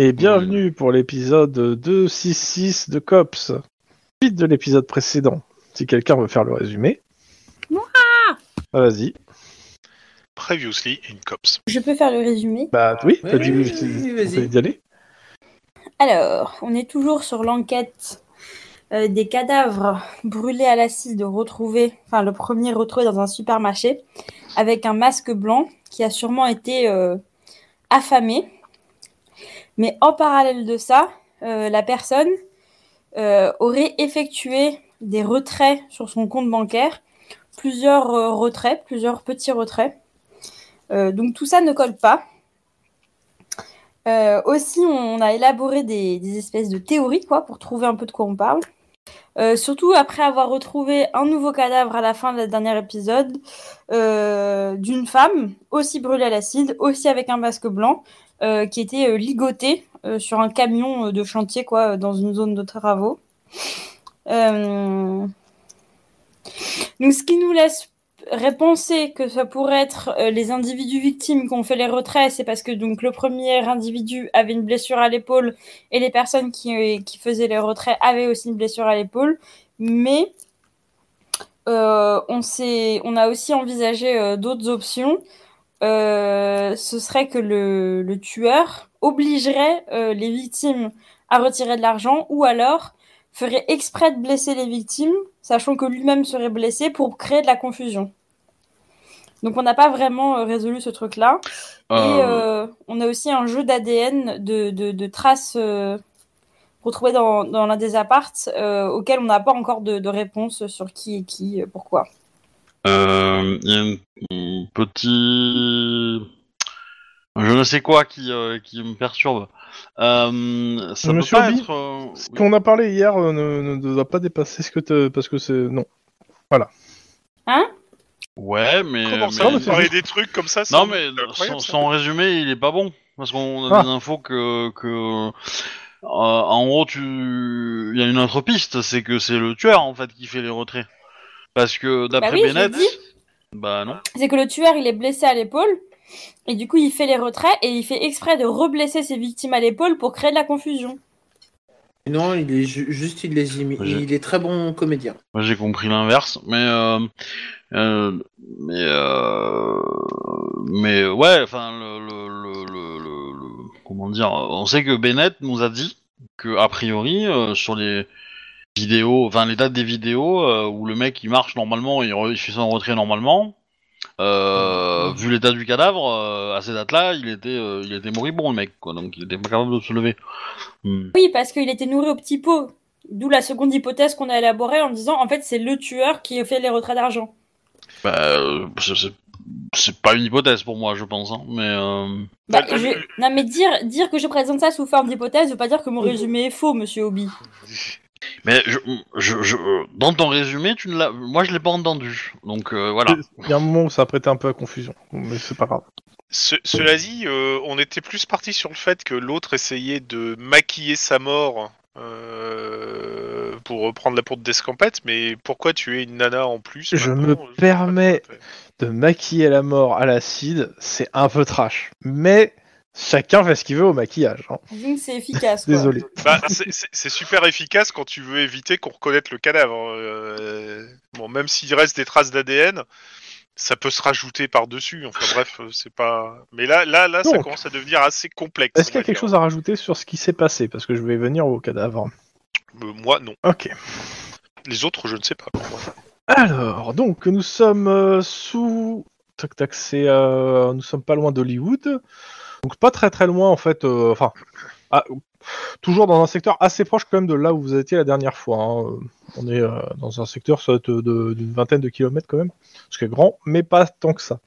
Et bienvenue pour l'épisode 266 de Cops, suite de l'épisode précédent, si quelqu'un veut faire le résumé. Moi vas-y. Previously in Cops. Je peux faire le résumé ? Bah oui, t'as dit vas-y. D'y aller. Alors, on est toujours sur l'enquête des cadavres brûlés à l'acide retrouvés, enfin le premier retrouvé dans un supermarché, avec un masque blanc qui a sûrement été affamé. Mais en parallèle de ça, la personne aurait effectué des retraits sur son compte bancaire, plusieurs petits retraits. Donc tout ça ne colle pas. Aussi, on a élaboré des espèces de théories pour trouver un peu de quoi on parle. Surtout après avoir retrouvé un nouveau cadavre à la fin de la dernière épisode d'une femme, aussi brûlée à l'acide, aussi avec un masque blanc, qui était ligotée sur un camion de chantier dans une zone de travaux. Donc ce qui nous laisse penser que ça pourrait être les individus victimes qui ont fait les retraits, c'est parce que donc, le premier individu avait une blessure à l'épaule et les personnes qui faisaient les retraits avaient aussi une blessure à l'épaule. Mais on a aussi envisagé d'autres options. Ce serait que le tueur obligerait les victimes à retirer de l'argent ou alors ferait exprès de blesser les victimes, sachant que lui-même serait blessé pour créer de la confusion. Donc on n'a pas vraiment résolu ce truc-là. Et on a aussi un jeu d'ADN de traces retrouvées dans l'un des appartes auquel on n'a pas encore de réponse sur qui est qui, pourquoi. Il y a je ne sais quoi qui me perturbe. Ça peut pas être... ce qu'on a parlé hier ne doit pas dépasser ce que t'es... Parce que c'est... Non. Voilà. Hein ? Ouais, mais... Comment ça, on parlait des trucs comme ça ? Non, mais son résumé, il est pas bon. Parce qu'on a des infos que... en gros, il y a une autre piste, c'est que c'est le tueur, en fait, qui fait les retraits. Parce que d'après Bennett... Bah non. C'est que le tueur, il est blessé à l'épaule, et du coup, il fait les retraits, et il fait exprès de reblesser ses victimes à l'épaule pour créer de la confusion. Non, il est juste... Il est très bon comédien. Moi, j'ai compris l'inverse, mais ouais, enfin, comment dire... On sait que Bennett nous a dit qu'a priori, sur les... vidéos, enfin les dates des vidéos où le mec il marche normalement, il fait son retrait normalement. Vu l'état du cadavre, à ces dates-là, il était moribond le mec, donc il était pas capable de se lever. Oui, parce qu'il était nourri au petit pot, d'où la seconde hypothèse qu'on a élaborée en disant en fait c'est le tueur qui a fait les retraits d'argent. C'est pas une hypothèse pour moi, je pense. Hein, mais non, mais dire que je présente ça sous forme d'hypothèse veut pas dire que mon résumé est faux, monsieur Obi. Mais dans ton résumé, moi je l'ai pas entendu, donc voilà. Il y a un moment où ça a prêté un peu à confusion, mais c'est pas grave. Cela dit, on était plus parti sur le fait que l'autre essayait de maquiller sa mort pour prendre la porte d'escampette, mais pourquoi tuer une nana en plus ? Je me permets de maquiller la mort à l'acide, c'est un peu trash, mais... Chacun fait ce qu'il veut au maquillage. Hein. Donc c'est efficace. Quoi. Désolé. Bah, c'est super efficace quand tu veux éviter qu'on reconnaisse le cadavre. Bon, même s'il reste des traces d'ADN, ça peut se rajouter par-dessus. Enfin bref, c'est pas... Mais là donc, ça commence à devenir assez complexe. Est-ce qu'il y a quelque chose à rajouter sur ce qui s'est passé ? Parce que je vais venir au cadavre. Moi, non. Ok. Les autres, je ne sais pas. Alors, donc, nous sommes sous... Tac, c'est... Nous sommes pas loin d'Hollywood... Donc pas très très loin en fait, toujours dans un secteur assez proche quand même de là où vous étiez la dernière fois. Hein. On est dans un secteur ça être d'une 20aine de kilomètres quand même, ce qui est grand, mais pas tant que ça.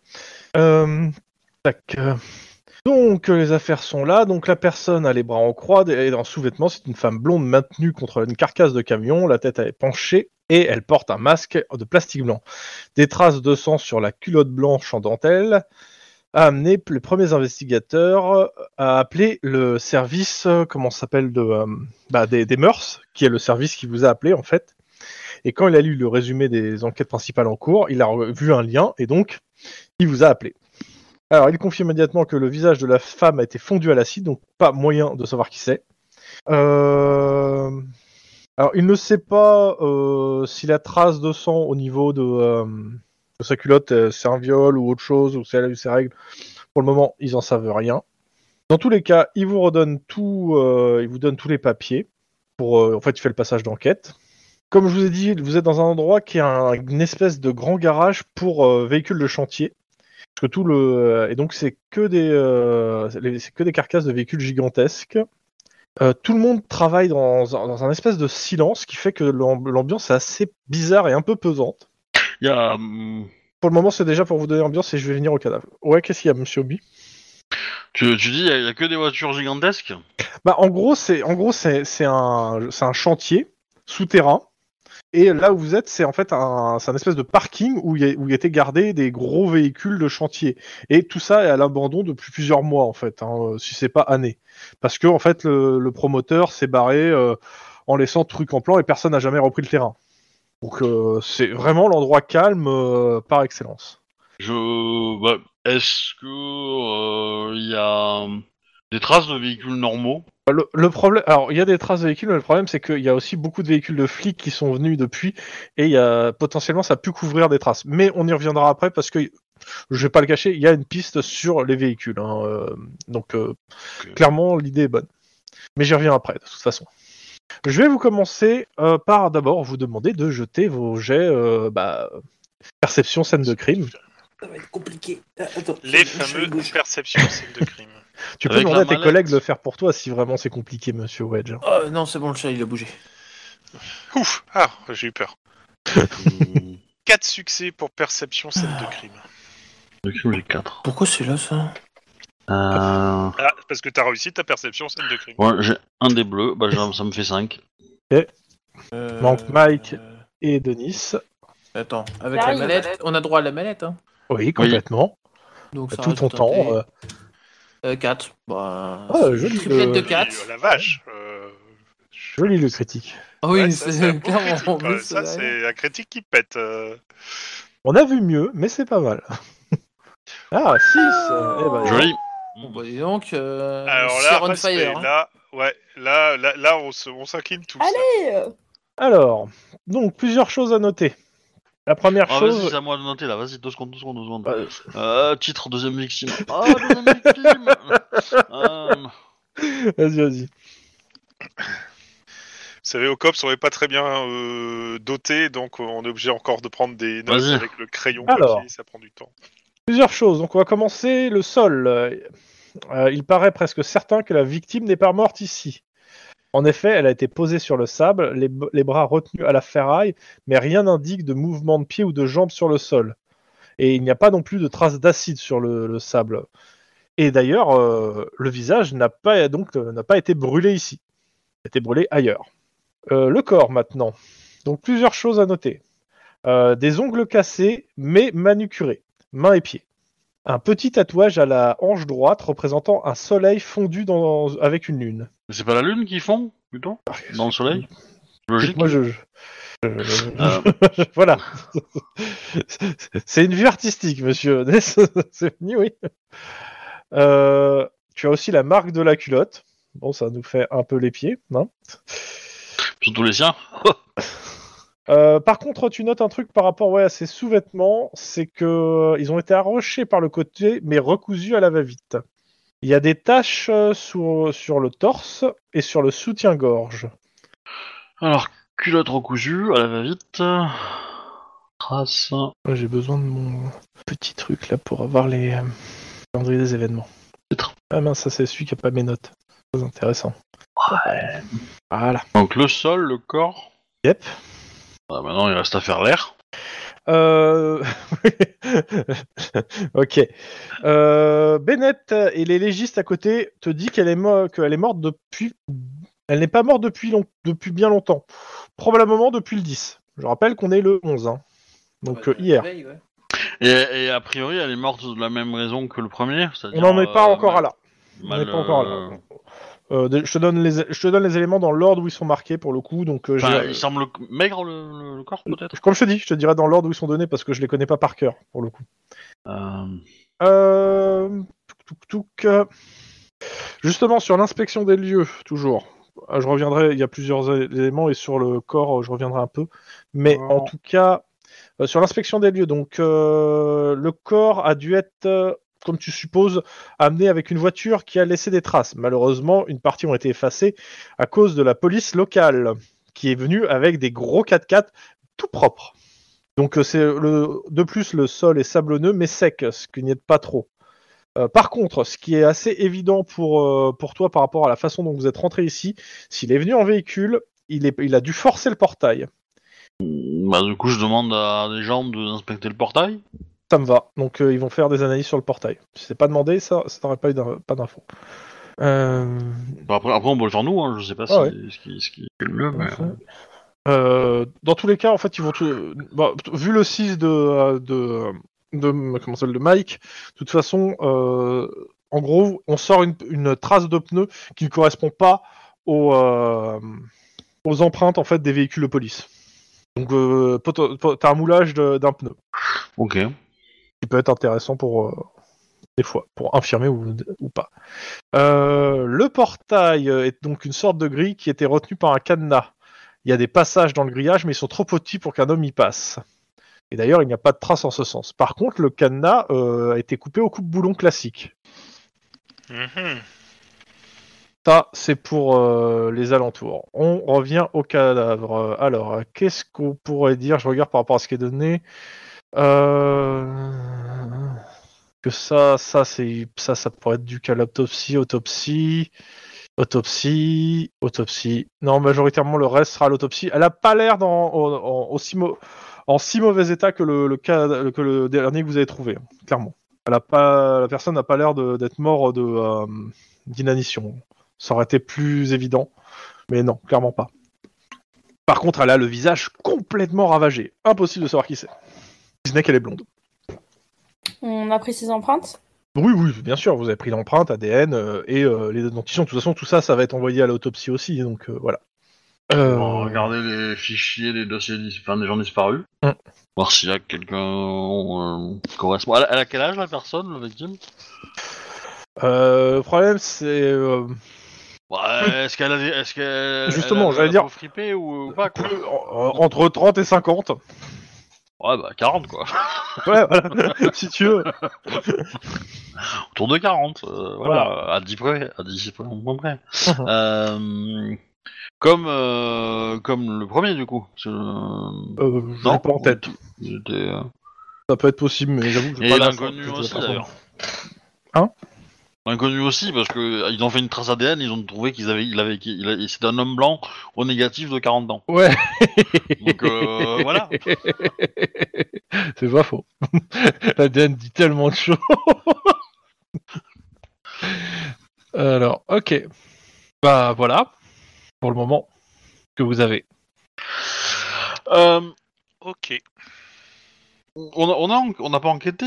Donc les affaires sont là, donc la personne a les bras en croix, elle est en sous-vêtements, c'est une femme blonde maintenue contre une carcasse de camion, la tête est penchée et elle porte un masque de plastique blanc. Des traces de sang sur la culotte blanche en dentelle, a amené les premiers investigateurs à appeler le service, des mœurs, qui est le service qui vous a appelé en fait. Et quand il a lu le résumé des enquêtes principales en cours, il a vu un lien et donc il vous a appelé. Alors, il confie immédiatement que le visage de la femme a été fondu à l'acide, donc pas moyen de savoir qui c'est. Alors, il ne sait pas si la trace de sang au niveau de sa culotte, c'est un viol ou autre chose, ou si elle a eu ses règles. Pour le moment, ils n'en savent rien. Dans tous les cas, il vous redonne tout, il vous donne tous les papiers. En fait, il fait le passage d'enquête. Comme je vous ai dit, vous êtes dans un endroit qui est une espèce de grand garage pour véhicules de chantier. Parce que et donc, c'est que des carcasses de véhicules gigantesques. Tout le monde travaille dans un espèce de silence qui fait que l'ambiance est assez bizarre et un peu pesante. Pour le moment, c'est déjà pour vous donner l'ambiance et je vais venir au cadavre. Ouais, qu'est-ce qu'il y a, monsieur Obi ? Tu dis, il n'y a que des voitures gigantesques ? Bah, en gros, c'est un chantier souterrain. Et là où vous êtes, c'est en fait un espèce de parking où il était gardé des gros véhicules de chantier. Et tout ça est à l'abandon depuis plusieurs mois, en fait, si c'est pas années. Parce que, en fait, le promoteur s'est barré en laissant truc en plan et personne n'a jamais repris le terrain. Donc, c'est vraiment l'endroit calme par excellence. Est-ce que il y a des traces de véhicules normaux ? Le problème, alors il y a des traces de véhicules, mais le problème c'est qu'il y a aussi beaucoup de véhicules de flics qui sont venus depuis, et il y a potentiellement ça a pu couvrir des traces. Mais on y reviendra après parce que je vais pas le cacher, il y a une piste sur les véhicules, Clairement l'idée est bonne. Mais j'y reviens après de toute façon. Je vais vous commencer par d'abord vous demander de jeter vos jets perception scène de crime. Ça va être compliqué. Attends, les fameux perceptions scène de crime. Tu peux demander à tes collègues de le faire pour toi si vraiment c'est compliqué, monsieur Wedge. Non, c'est bon, le chat, il a bougé. Ouf, j'ai eu peur. 4 succès pour perception, 7 de crime. De crime, j'ai 4. Pourquoi c'est là, ça ? Parce que t'as réussi ta perception, 7 de crime. Ouais, j'ai un des bleus, ça me fait 5. Okay. Manque Mike et Denis. Attends, avec la mallette, on a droit à la mallette, hein ? Oui, complètement. Donc, tout ton temps... 4. Joli triplette de 4. La vache. Joli le critique. Oui, c'est clairement. Ça, c'est un critique qui pète. On a vu mieux, mais c'est pas mal. 6. Joli. Bon, dis donc. Alors là, là, on s'incline tous. Allez. Alors, donc plusieurs choses à noter. La première chose... Vas-y, c'est à moi de noter, là. Vas-y, 2 secondes. Titre, deuxième victime. Vas-y. Vous savez, au Cops, on n'est pas très bien doté, donc on est obligé encore de prendre des notes avec le crayon papier, ça prend du temps. Plusieurs choses. Donc, on va commencer le sol. Il paraît presque certain que la victime n'est pas morte ici. En effet, elle a été posée sur le sable, les bras retenus à la ferraille, mais rien n'indique de mouvement de pied ou de jambe sur le sol. Et il n'y a pas non plus de traces d'acide sur le sable. Et d'ailleurs, le visage n'a pas été brûlé ici. Il a été brûlé ailleurs. Le corps, maintenant. Donc, plusieurs choses à noter. Des ongles cassés, mais manucurés, mains et pieds. Un petit tatouage à la hanche droite représentant un soleil fondu avec une lune. Mais c'est pas la lune qui fond, plutôt ? Dans le soleil ? Logique. Moi, voilà. C'est une vue artistique, monsieur. C'est fini, oui. Tu as aussi la marque de la culotte. Bon, ça nous fait un peu les pieds, hein ? Surtout les siens. Par contre, tu notes un truc par rapport à ces sous-vêtements, c'est qu'ils ont été arrochés par le côté, mais recousus à la va-vite. Il y a des taches sur le torse et sur le soutien-gorge. Alors, culotte recousue à la va-vite. Trace. J'ai besoin de mon petit truc là pour avoir les calendriers des événements. Ah mince, ça c'est celui qui n'a pas mes notes. C'est intéressant. Ouais. Voilà. Donc le sol, le corps. Yep. Maintenant, il reste à faire l'air. Ok. Bennett et les légistes à côté te disent qu'elle est morte depuis... Elle n'est pas morte depuis bien longtemps. Probablement depuis le 10. Je rappelle qu'on est le 11. Hein. Donc hier. Veille, ouais. Et a priori, elle est morte de la même raison que le premier. On n'en est pas encore à là. Je te donne les éléments dans l'ordre où ils sont marqués pour le coup. Donc, il semble maigre le corps peut-être. Comme je te dis, je te dirai dans l'ordre où ils sont donnés parce que je les connais pas par cœur pour le coup. Justement, sur l'inspection des lieux, toujours. Je reviendrai, il y a plusieurs éléments, et sur le corps, je reviendrai un peu. Mais en tout cas, sur l'inspection des lieux, donc le corps a dû être, comme tu supposes, amené avec une voiture qui a laissé des traces. Malheureusement, une partie ont été effacées à cause de la police locale, qui est venue avec des gros 4x4 tout propres. Donc, c'est de plus, le sol est sablonneux, mais sec, ce qui n'y est pas trop. Par contre, ce qui est assez évident pour toi par rapport à la façon dont vous êtes rentré ici, s'il est venu en véhicule, il a dû forcer le portail. Bah, du coup, je demande à des gens d'inspecter le portail. Ça me va. Donc, ils vont faire des analyses sur le portail. Si c'est pas demandé, ça n'aurait pas d'infos. Bah, après, on peut le faire nous. Hein. Je sais pas ce qui est le mieux. Mais... dans tous les cas, en fait, ils vont vu le 6 de Mike, de toute façon, en gros, on sort une trace de pneu qui ne correspond pas aux empreintes en fait des véhicules de police. Donc, t'as un moulage d'un pneu. Ok. Qui peut être intéressant pour des fois, pour infirmer ou pas. Le portail est donc une sorte de grille qui était retenue par un cadenas. Il y a des passages dans le grillage, mais ils sont trop petits pour qu'un homme y passe. Et d'ailleurs, il n'y a pas de trace en ce sens. Par contre, le cadenas a été coupé au coupe-boulon classique. Mmh. Ça, c'est pour les alentours. On revient au cadavre. Alors, qu'est-ce qu'on pourrait dire ? Je regarde par rapport à ce qui est donné. Que ça pourrait être dû qu'à l'autopsie, autopsie. Non, majoritairement, le reste sera à l'autopsie. Elle n'a pas l'air en si mauvais état que le dernier que vous avez trouvé, clairement. La personne n'a pas l'air d'être morte d'inanition. Ça aurait été plus évident, mais non, clairement pas. Par contre, elle a le visage complètement ravagé. Impossible de savoir qui c'est. Si ce n'est qu'elle est blonde. On a pris ses empreintes ? Oui, bien sûr, vous avez pris l'empreinte, ADN et les dentitions. De toute façon, tout ça, ça va être envoyé à l'autopsie aussi, donc voilà. On va regarder les fichiers des dossiers des gens disparus. Voir s'il y a quelqu'un correspond. Elle a quel âge la personne, la victime ? Le problème, c'est. Est-ce qu'elle a. Justement, j'allais dire. Fripé ou pas, quoi. Entre 30 et 50. Ouais, 40, quoi. Ouais, voilà, si tu veux. Autour de 40, voilà, à 10 près, on près. Comme le premier, du coup. Je l'ai pas en tête. Ça peut être possible, mais j'avoue que je n'ai pas l'inconnu aussi, d'ailleurs. Hein ? L'inconnu aussi, parce qu'ils ont fait une trace ADN, ils ont trouvé qu'il c'était un homme blanc au négatif de 40 ans. Ouais. Donc voilà. C'est pas faux. L'ADN dit tellement de choses. Alors, ok. Bah voilà, pour le moment, que vous avez. Ok. On n'a pas enquêté...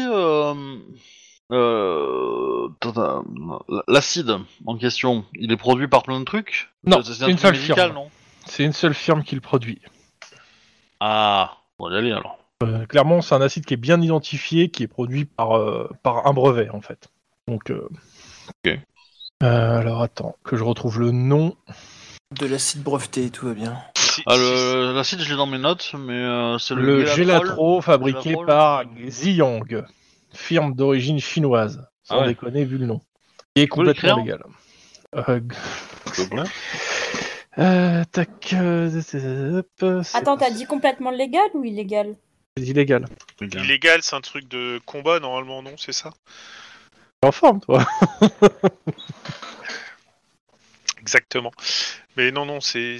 l'acide en question, il est produit par plein de trucs ? Non, c'est une seule firme. C'est une seule firme qui le produit. Ah, on va y aller alors. Clairement, c'est un acide qui est bien identifié, qui est produit par un brevet en fait. Donc, ok. Alors attends, que je retrouve le nom. De l'acide breveté, tout va bien. L'acide, je l'ai dans mes notes, mais c'est le Gélatro fabriqué par Ziyang. Firme d'origine chinoise, sans déconner vu le nom. Qui est complètement légal. Attends, t'as dit complètement légal ou illégal ? C'est illégal. Illégal, c'est un truc de combat normalement, non ? C'est ça ? T'es en forme, toi. Exactement. Mais non, c'est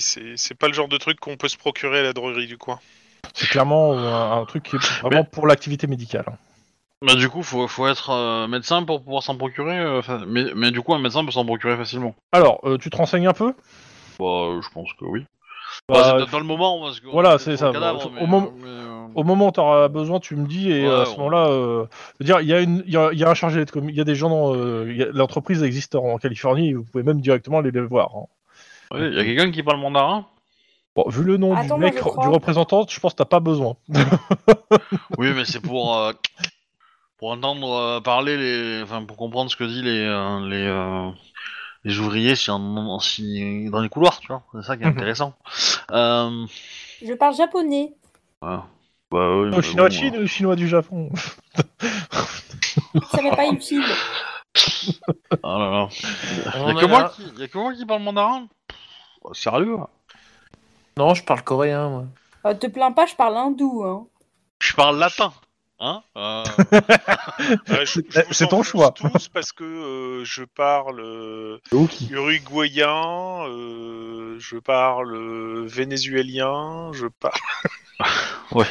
pas le genre de truc qu'on peut se procurer à la droguerie du coin. C'est clairement un truc qui est vraiment pour l'activité médicale. Bah du coup, faut être médecin pour pouvoir s'en procurer, mais du coup, un médecin peut s'en procurer facilement. Alors, tu te renseignes un peu ? Bah, je pense que oui. Bah, c'est peut-être dans le moment, parce que... Voilà, c'est ça. Cadavre, au moment où t'auras besoin, tu me dis, et à ce moment-là... dire, il y a un chargé de com... Il y a des gens dans... l'entreprise existe en Californie, vous pouvez même directement aller les voir. Hein. Oui, il y a quelqu'un qui parle mandarin ? Bon, vu le nom du mec, du représentant, je pense que t'as pas besoin. Oui, mais c'est pour... pour entendre parler, pour comprendre ce que disent les ouvriers si dans les couloirs, tu vois. C'est ça qui est intéressant. Je parle japonais. Ouais. Bah, oui, oh, chinois, bon, chinois du Japon. Ça n'est pas utile. Ah là là. Y'a que moi qui parle mandarin. Bah, sérieux. Non, je parle coréen, moi. Te plains pas, je parle hindou, hein. Je parle latin, hein. C'est ton choix. Tous parce que je parle uruguayen, je parle vénézuélien, je parle. Ouais.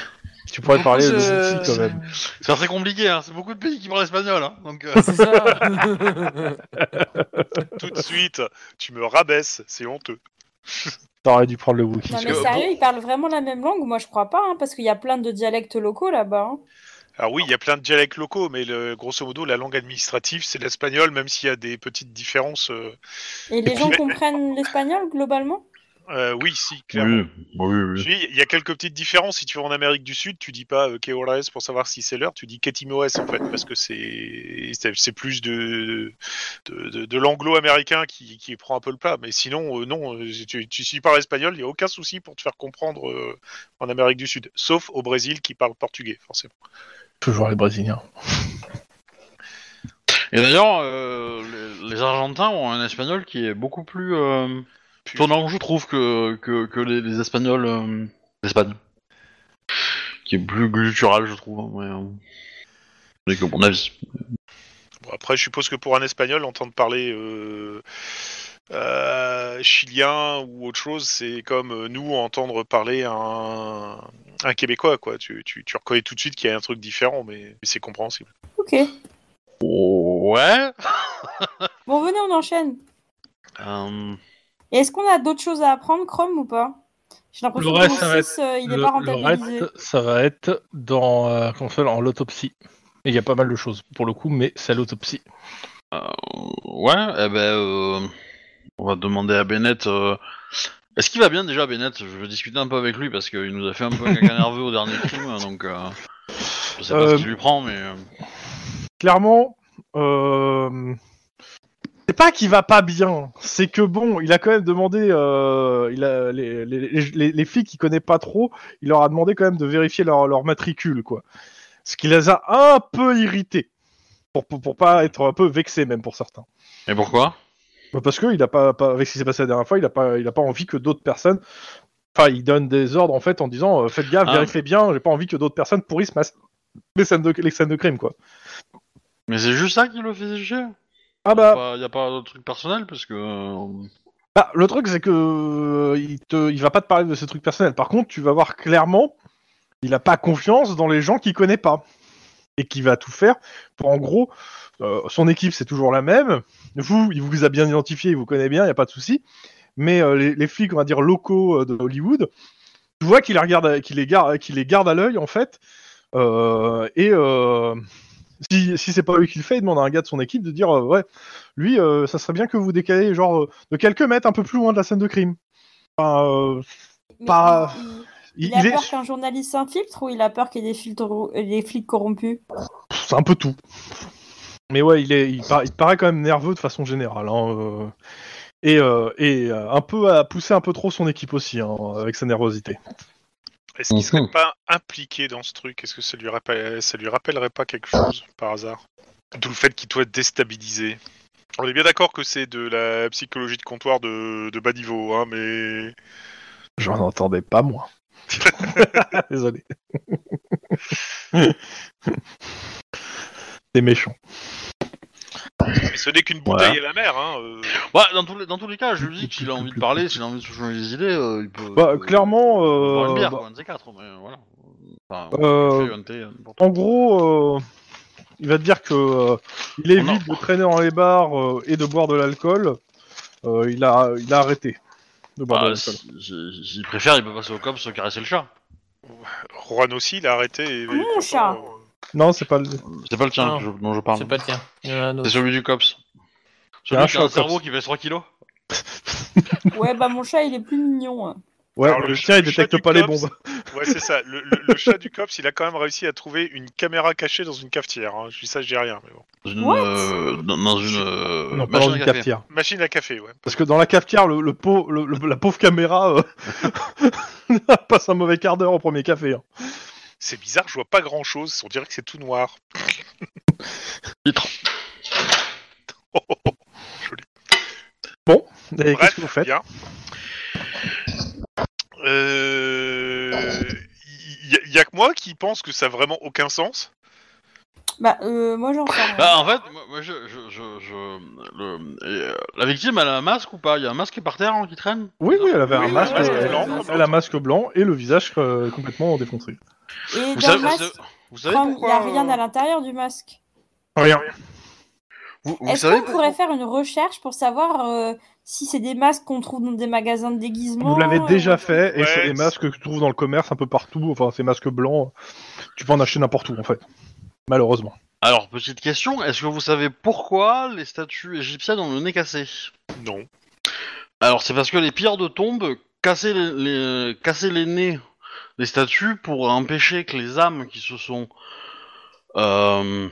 Tu pourrais parler de ceci quand même. C'est assez compliqué, hein. C'est beaucoup de pays qui parlent espagnol, hein. Donc, c'est ça. Tout de suite, tu me rabaisses, c'est honteux. T'aurais dû prendre le Wookiee. Non mais sérieux, ils parlent vraiment la même langue? Moi je crois pas, hein, parce qu'il y a plein de dialectes locaux là-bas. Hein. Ah oui, il y a plein de dialectes locaux, mais grosso modo, la langue administrative, c'est l'espagnol, même s'il y a des petites différences. Et les gens comprennent l'espagnol, globalement? Oui, si, clairement. Oui. Il y a quelques petites différences. Si tu vas en Amérique du Sud, tu dis pas que horas pour savoir si c'est l'heure, tu dis Ketimoes en fait, parce que c'est plus de l'anglo-américain qui prend un peu le plat. Mais sinon, non, si tu parles espagnol, il n'y a aucun souci pour te faire comprendre en Amérique du Sud, sauf au Brésil qui parle portugais, forcément. Toujours les Brésiliens. Et d'ailleurs, les Argentins ont un espagnol qui est beaucoup plus... Tournant, je trouve que les Espagnols d'Espagne, qui est plus guttural, je trouve. Mais que mon avis. Bon, après, je suppose que pour un Espagnol, entendre parler chilien ou autre chose, c'est comme nous entendre parler un Québécois, quoi. Tu reconnais tout de suite qu'il y a un truc différent, mais c'est compréhensible. Ok. Oh, ouais. Bon, venez, on enchaîne. Et est-ce qu'on a d'autres choses à apprendre, Chrome, ou pas? J'ai l'impression que il est pas rentabilisé. Le reste, ça va être dans en l'autopsie. Et il y a pas mal de choses, pour le coup, mais c'est à l'autopsie. On va demander à Bennett... Est-ce qu'il va bien, déjà, Bennett? Je vais discuter un peu avec lui, parce qu'il nous a fait un peu un caca nerveux au dernier crime, hein, donc... je sais pas ce qu'il lui prend, mais... Clairement... C'est pas qu'il va pas bien, c'est que bon, il a quand même demandé, les flics qu'il connaît pas trop, il leur a demandé quand même de vérifier leur matricule, quoi. Ce qui les a un peu irrités, pour pas être un peu vexés même pour certains. Et pourquoi ? Parce que il a pas avec ce qui s'est passé la dernière fois, il a pas envie que d'autres personnes, enfin il donne des ordres en fait en disant faites gaffe, vérifiez bien, j'ai pas envie que d'autres personnes pourrissent les scènes de crime, quoi. Mais c'est juste ça qui le fait chier. Ah bah, y a pas de truc personnel parce que. Bah, le truc c'est que il va pas te parler de ces trucs personnels. Par contre, tu vas voir clairement, il a pas confiance dans les gens qu'il connaît pas et qu'il va tout faire pour en gros. Son équipe c'est toujours la même. Vous, il vous a bien identifié, il vous connaît bien, y a pas de souci. Mais les flics, on va dire locaux de Hollywood, tu vois qu'il les regarde, qu'il les garde à l'œil en fait. Si c'est pas lui qui le fait, il demande à un gars de son équipe de dire ouais, lui, ça serait bien que vous décalez genre de quelques mètres un peu plus loin de la scène de crime. Il a peur qu'un journaliste s'infiltre ou il a peur qu'il y ait des flics corrompus. C'est un peu tout. Mais ouais, il paraît quand même nerveux de façon générale, hein, et un peu à pousser un peu trop son équipe aussi, hein, avec sa nervosité. Est-ce qu'il serait pas impliqué dans ce truc? Est-ce que ça lui rappellerait pas quelque chose, par hasard? D'où le fait qu'il doit être déstabilisé. On est bien d'accord que c'est de la psychologie de comptoir de bas niveau, hein, mais... J'en entendais pas, moi. Désolé. C'est méchant. Mais ce n'est qu'une bouteille à la mer, hein. Ouais, dans tous les cas, je lui dis que s'il a envie de parler, s'il a envie de se changer des idées, il peut. Bah, clairement. Une bière, un des quatre, mais voilà. Enfin, en gros, il va te dire que il évite de traîner dans les bars et de boire de l'alcool. Il a arrêté de boire de l'alcool. S'il préfère, il peut passer au cops sans caresser le chat. Juan aussi, il a arrêté. Mon chat. Non, c'est pas le tien dont je parle. C'est pas le tien. C'est celui du Cops. Celui qui a un cerveau qui pèse 3 kilos. Ouais, bah mon chat il est plus mignon. Hein. Ouais, alors, le chien il détecte pas les bombes. Ouais, c'est ça. Le chat du Cops, il a quand même réussi à trouver une caméra cachée dans une cafetière. Hein. Je dis ça, je dis rien. Mais bon. Non, pas dans une cafetière. Machine à café, ouais. Parce que dans la cafetière, la pauvre caméra passe un mauvais quart d'heure au premier café. Hein. C'est bizarre, je vois pas grand-chose. On dirait que c'est tout noir. Titre. Joli. Bon, et bref, qu'est-ce que vous faites ? Y a que moi qui pense que ça a vraiment aucun sens. Moi j'en parle. En fait, moi, la victime elle a un masque ou pas ? Il y a un masque par terre qui traîne ? Oui, elle avait un masque. Elle a un masque blanc et le visage complètement défoncé. Et vous savez pourquoi il n'y a rien à l'intérieur du masque. Rien. Est-ce qu'on pourrait faire une recherche pour savoir si c'est des masques qu'on trouve dans des magasins de déguisement ? Vous l'avez déjà fait, et ouais, c'est des masques que tu trouves dans le commerce un peu partout, enfin ces masques blancs, tu peux en acheter n'importe où en fait, malheureusement. Alors, petite question, est-ce que vous savez pourquoi les statues égyptiennes ont le nez cassé ? Non. Alors, c'est parce que les pierres de tombe cassaient les nez des statues pour empêcher que les âmes qui se sont... fait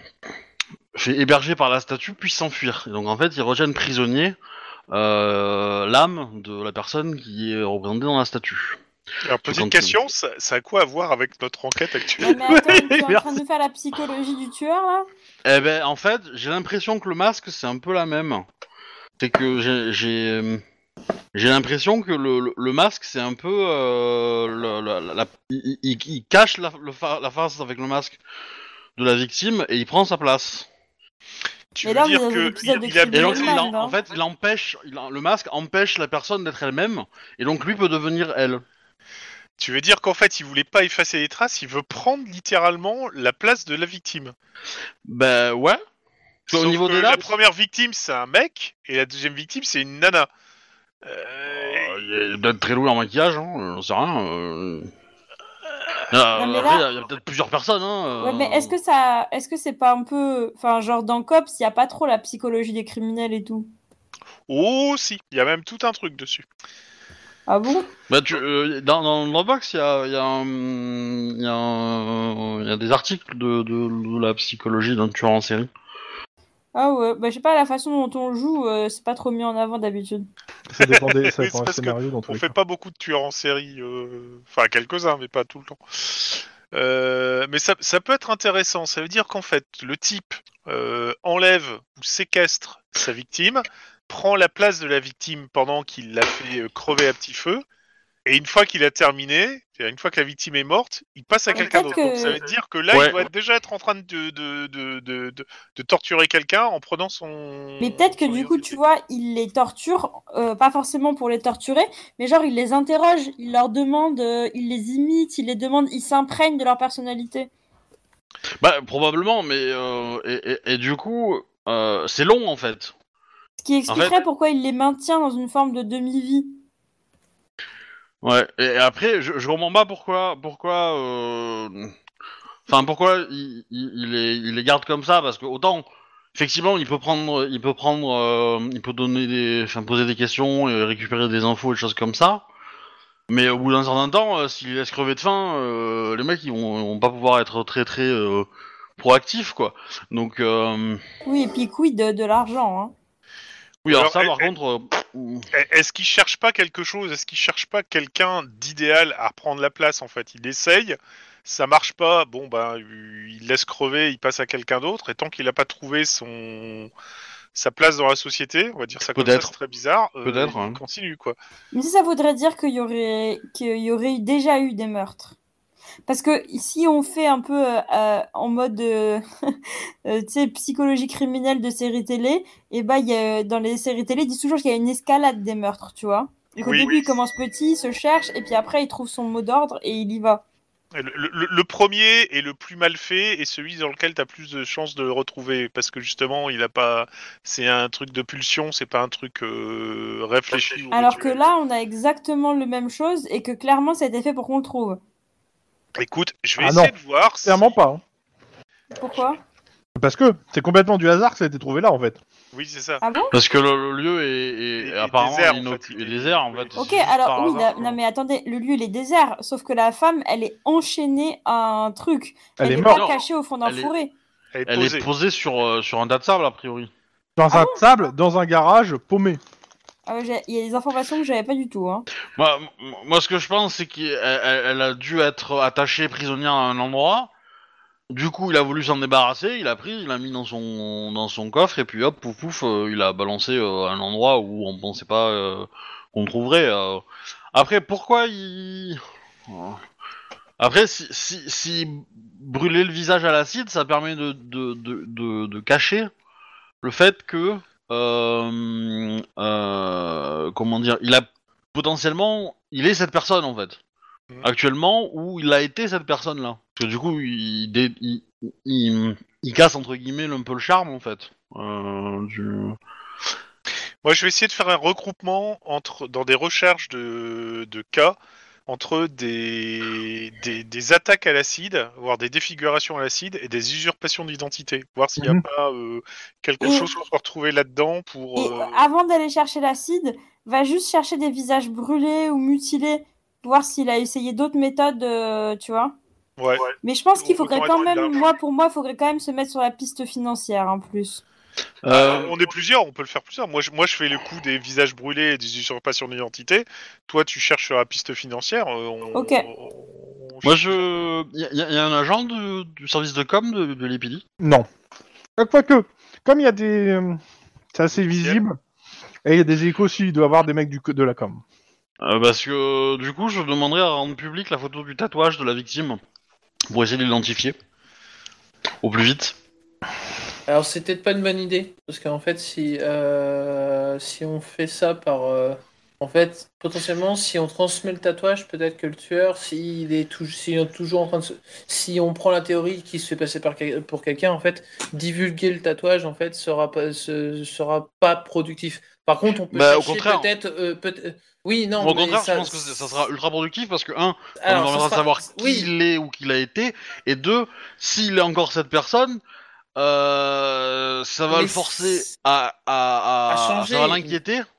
héberger par la statue puisse s'enfuir. Et donc en fait, ils retiennent prisonnier l'âme de la personne qui est représentée dans la statue. Alors, petite question, ça a quoi à voir avec notre enquête actuelle ? Mais attends, tu es en train de faire la psychologie du tueur là ? Eh ben, en fait, j'ai l'impression que le masque c'est un peu la même. C'est que j'ai l'impression que le masque c'est un peu il cache la face avec le masque de la victime et il prend sa place. Tu veux dire que en fait, il empêche, le masque empêche la personne d'être elle-même, et donc lui peut devenir elle. Tu veux dire qu'en fait, il voulait pas effacer les traces, il veut prendre littéralement la place de la victime. Ben ouais. Sauf au niveau que la première victime, c'est un mec, et la deuxième victime, c'est une nana. Il doit être très lourd en maquillage, j'en sais rien. Il y a peut-être plusieurs personnes. Ouais, mais est-ce que c'est pas un peu, enfin, genre dans Cops, il y a pas trop la psychologie des criminels et tout. Oh si, il y a même tout un truc dessus. Ah bon ? Bah dans Dropbox, il y a des articles de la psychologie d'un tueur en série. Ah ouais, je sais pas, la façon dont on le joue, c'est pas trop mis en avant d'habitude. Ça dépend des scénarios dont on fait pas beaucoup de tueurs en série, enfin quelques-uns, mais pas tout le temps. Mais ça peut être intéressant, ça veut dire qu'en fait, le type enlève ou séquestre sa victime, prend la place de la victime pendant qu'il l'a fait crever à petit feu, et une fois qu'il a terminé, une fois que la victime est morte, il passe à quelqu'un d'autre. Donc ça veut dire que là, il doit déjà être en train de torturer quelqu'un en prenant son... Mais peut-être que du coup, tu vois, il les torture, pas forcément pour les torturer, mais genre il les interroge, il leur demande, il les imite, il les demande, il s'imprègne de leur personnalité. Bah probablement, mais et du coup, c'est long en fait. Ce qui expliquerait pourquoi il les maintient dans une forme de demi-vie. Ouais, et après, je comprends pas pourquoi il les garde comme ça, parce que autant, effectivement, il peut donner poser des questions, et récupérer des infos et des choses comme ça, mais au bout d'un certain temps, s'il les laisse crever de faim, les mecs, ils vont pas pouvoir être très très proactifs, quoi. Donc, oui, et puis quid de l'argent, hein. Oui, alors ça, par contre... Est-ce qu'il cherche pas quelque chose ? Est-ce qu'il cherche pas quelqu'un d'idéal à reprendre la place, en fait ? Il essaye, ça marche pas, bon, ben, il laisse crever, il passe à quelqu'un d'autre, et tant qu'il a pas trouvé sa place dans la société, on va dire ça comme ça, c'est très bizarre, peut-être, il continue, quoi. Mais ça voudrait dire qu'il y aurait déjà eu des meurtres. Parce que si on fait un peu en mode psychologie criminelle de série télé, et dans les séries télé, ils disent toujours qu'il y a une escalade des meurtres, tu vois. Donc au début, il commence petit, il se cherche, et puis après, il trouve son mot d'ordre et il y va. Le premier est le plus mal fait et celui dans lequel t'as plus de chances de le retrouver parce que justement il a pas, c'est un truc de pulsion, c'est pas un truc réfléchi. Alors que là, on a exactement le même chose et que clairement, ça a été fait pour qu'on le trouve. Écoute, je vais essayer de voir. Clairement pas. Pourquoi ? Parce que c'est complètement du hasard que ça a été trouvé là, en fait. Oui, c'est ça. Ah bon ? Parce que le lieu est apparemment désert, en fait. Ok, alors oui, non mais attendez, le lieu il est désert, sauf que la femme, elle est enchaînée à un truc. Elle est pas cachée au fond d'un fourré. Elle est posée sur un tas de sable, a priori. Dans un tas de sable, dans un garage paumé. Ah ouais, il y a des informations que j'avais pas du tout. Hein. Moi, ce que je pense, c'est qu'elle a dû être attachée prisonnière à un endroit. Du coup, il a voulu s'en débarrasser, il a pris, il l'a mis dans son coffre, et puis hop, pouf pouf, il a balancé à un endroit où on pensait pas qu'on trouverait. Après, pourquoi il... Après, si brûler le visage à l'acide, ça permet de cacher le fait que... comment dire... Il a potentiellement... Il est cette personne, en fait. Actuellement, où il a été cette personne-là. Parce que du coup, il casse, entre guillemets, un peu le charme, en fait. Moi, je vais essayer de faire un regroupement dans des recherches de cas, entre des attaques à l'acide, voire des défigurations à l'acide, et des usurpations d'identité. Voir s'il n'y a pas quelque chose qu'on peut retrouver là-dedans pour... Avant d'aller chercher l'acide, va juste chercher des visages brûlés ou mutilés, voir s'il a essayé d'autres méthodes, tu vois. Ouais. Mais je pense qu'il faudrait quand même, il faudrait quand même se mettre sur la piste financière en plus. On est plusieurs, on peut le faire plusieurs. Moi, je fais le coup des visages brûlés et des usurpations d'identité. Toi, tu cherches sur la piste financière. Ok. Il y a un agent du service de com de l'épidie ? Non. Quoique, comme il y a des... C'est assez visible. Et il y a des échos aussi, il doit y avoir des mecs de la com. Parce que du coup, je demanderais à rendre publique la photo du tatouage de la victime pour essayer de l'identifier au plus vite. Alors, c'est peut-être pas une bonne idée parce qu'en fait, si on fait ça par en fait, potentiellement, si on transmet le tatouage, peut-être que le tueur, s'il est toujours en train de se... Si on prend la théorie qu'il se fait passer pour quelqu'un, en fait, divulguer le tatouage, en fait, sera pas productif. Par contre, on peut chercher peut-être... au contraire, je pense que ça sera ultra productif parce que, un, on permettra de savoir qui il est ou qui il a été, et deux, s'il est encore cette personne... ça va le forcer à changer,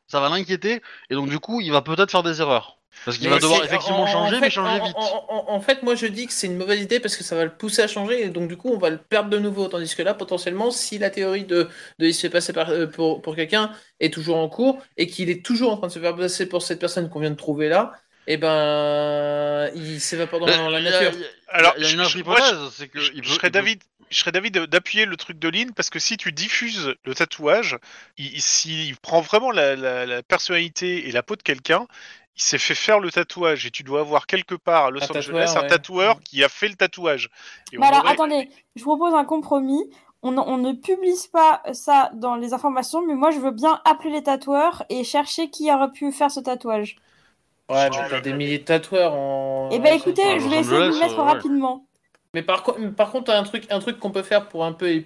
ça va l'inquiéter et donc du coup il va peut-être faire des erreurs parce qu'il va devoir effectivement changer, mais changer vite. En fait, moi je dis que c'est une mauvaise idée parce que ça va le pousser à changer et donc du coup on va le perdre de nouveau, tandis que là potentiellement si la théorie de il se fait passer pour quelqu'un est toujours en cours et qu'il est toujours en train de se faire passer pour cette personne qu'on vient de trouver là, et il s'évapore dans la nature. Alors il y a une autre hypothèse, c'est que je serais d'avis d'appuyer le truc de Lynn, parce que si tu diffuses le tatouage, s'il prend vraiment la personnalité et la peau de quelqu'un, il s'est fait faire le tatouage, et tu dois avoir quelque part à Los Angeles un tatoueur qui a fait le tatouage. Attendez, je propose un compromis. On ne publie pas ça dans les informations, mais moi je veux bien appeler les tatoueurs et chercher qui aurait pu faire ce tatouage. Ouais, mais t'as des milliers de tatoueurs en... écoutez, je vais essayer de vous mettre rapidement. Mais par contre, un truc qu'on peut faire pour un peu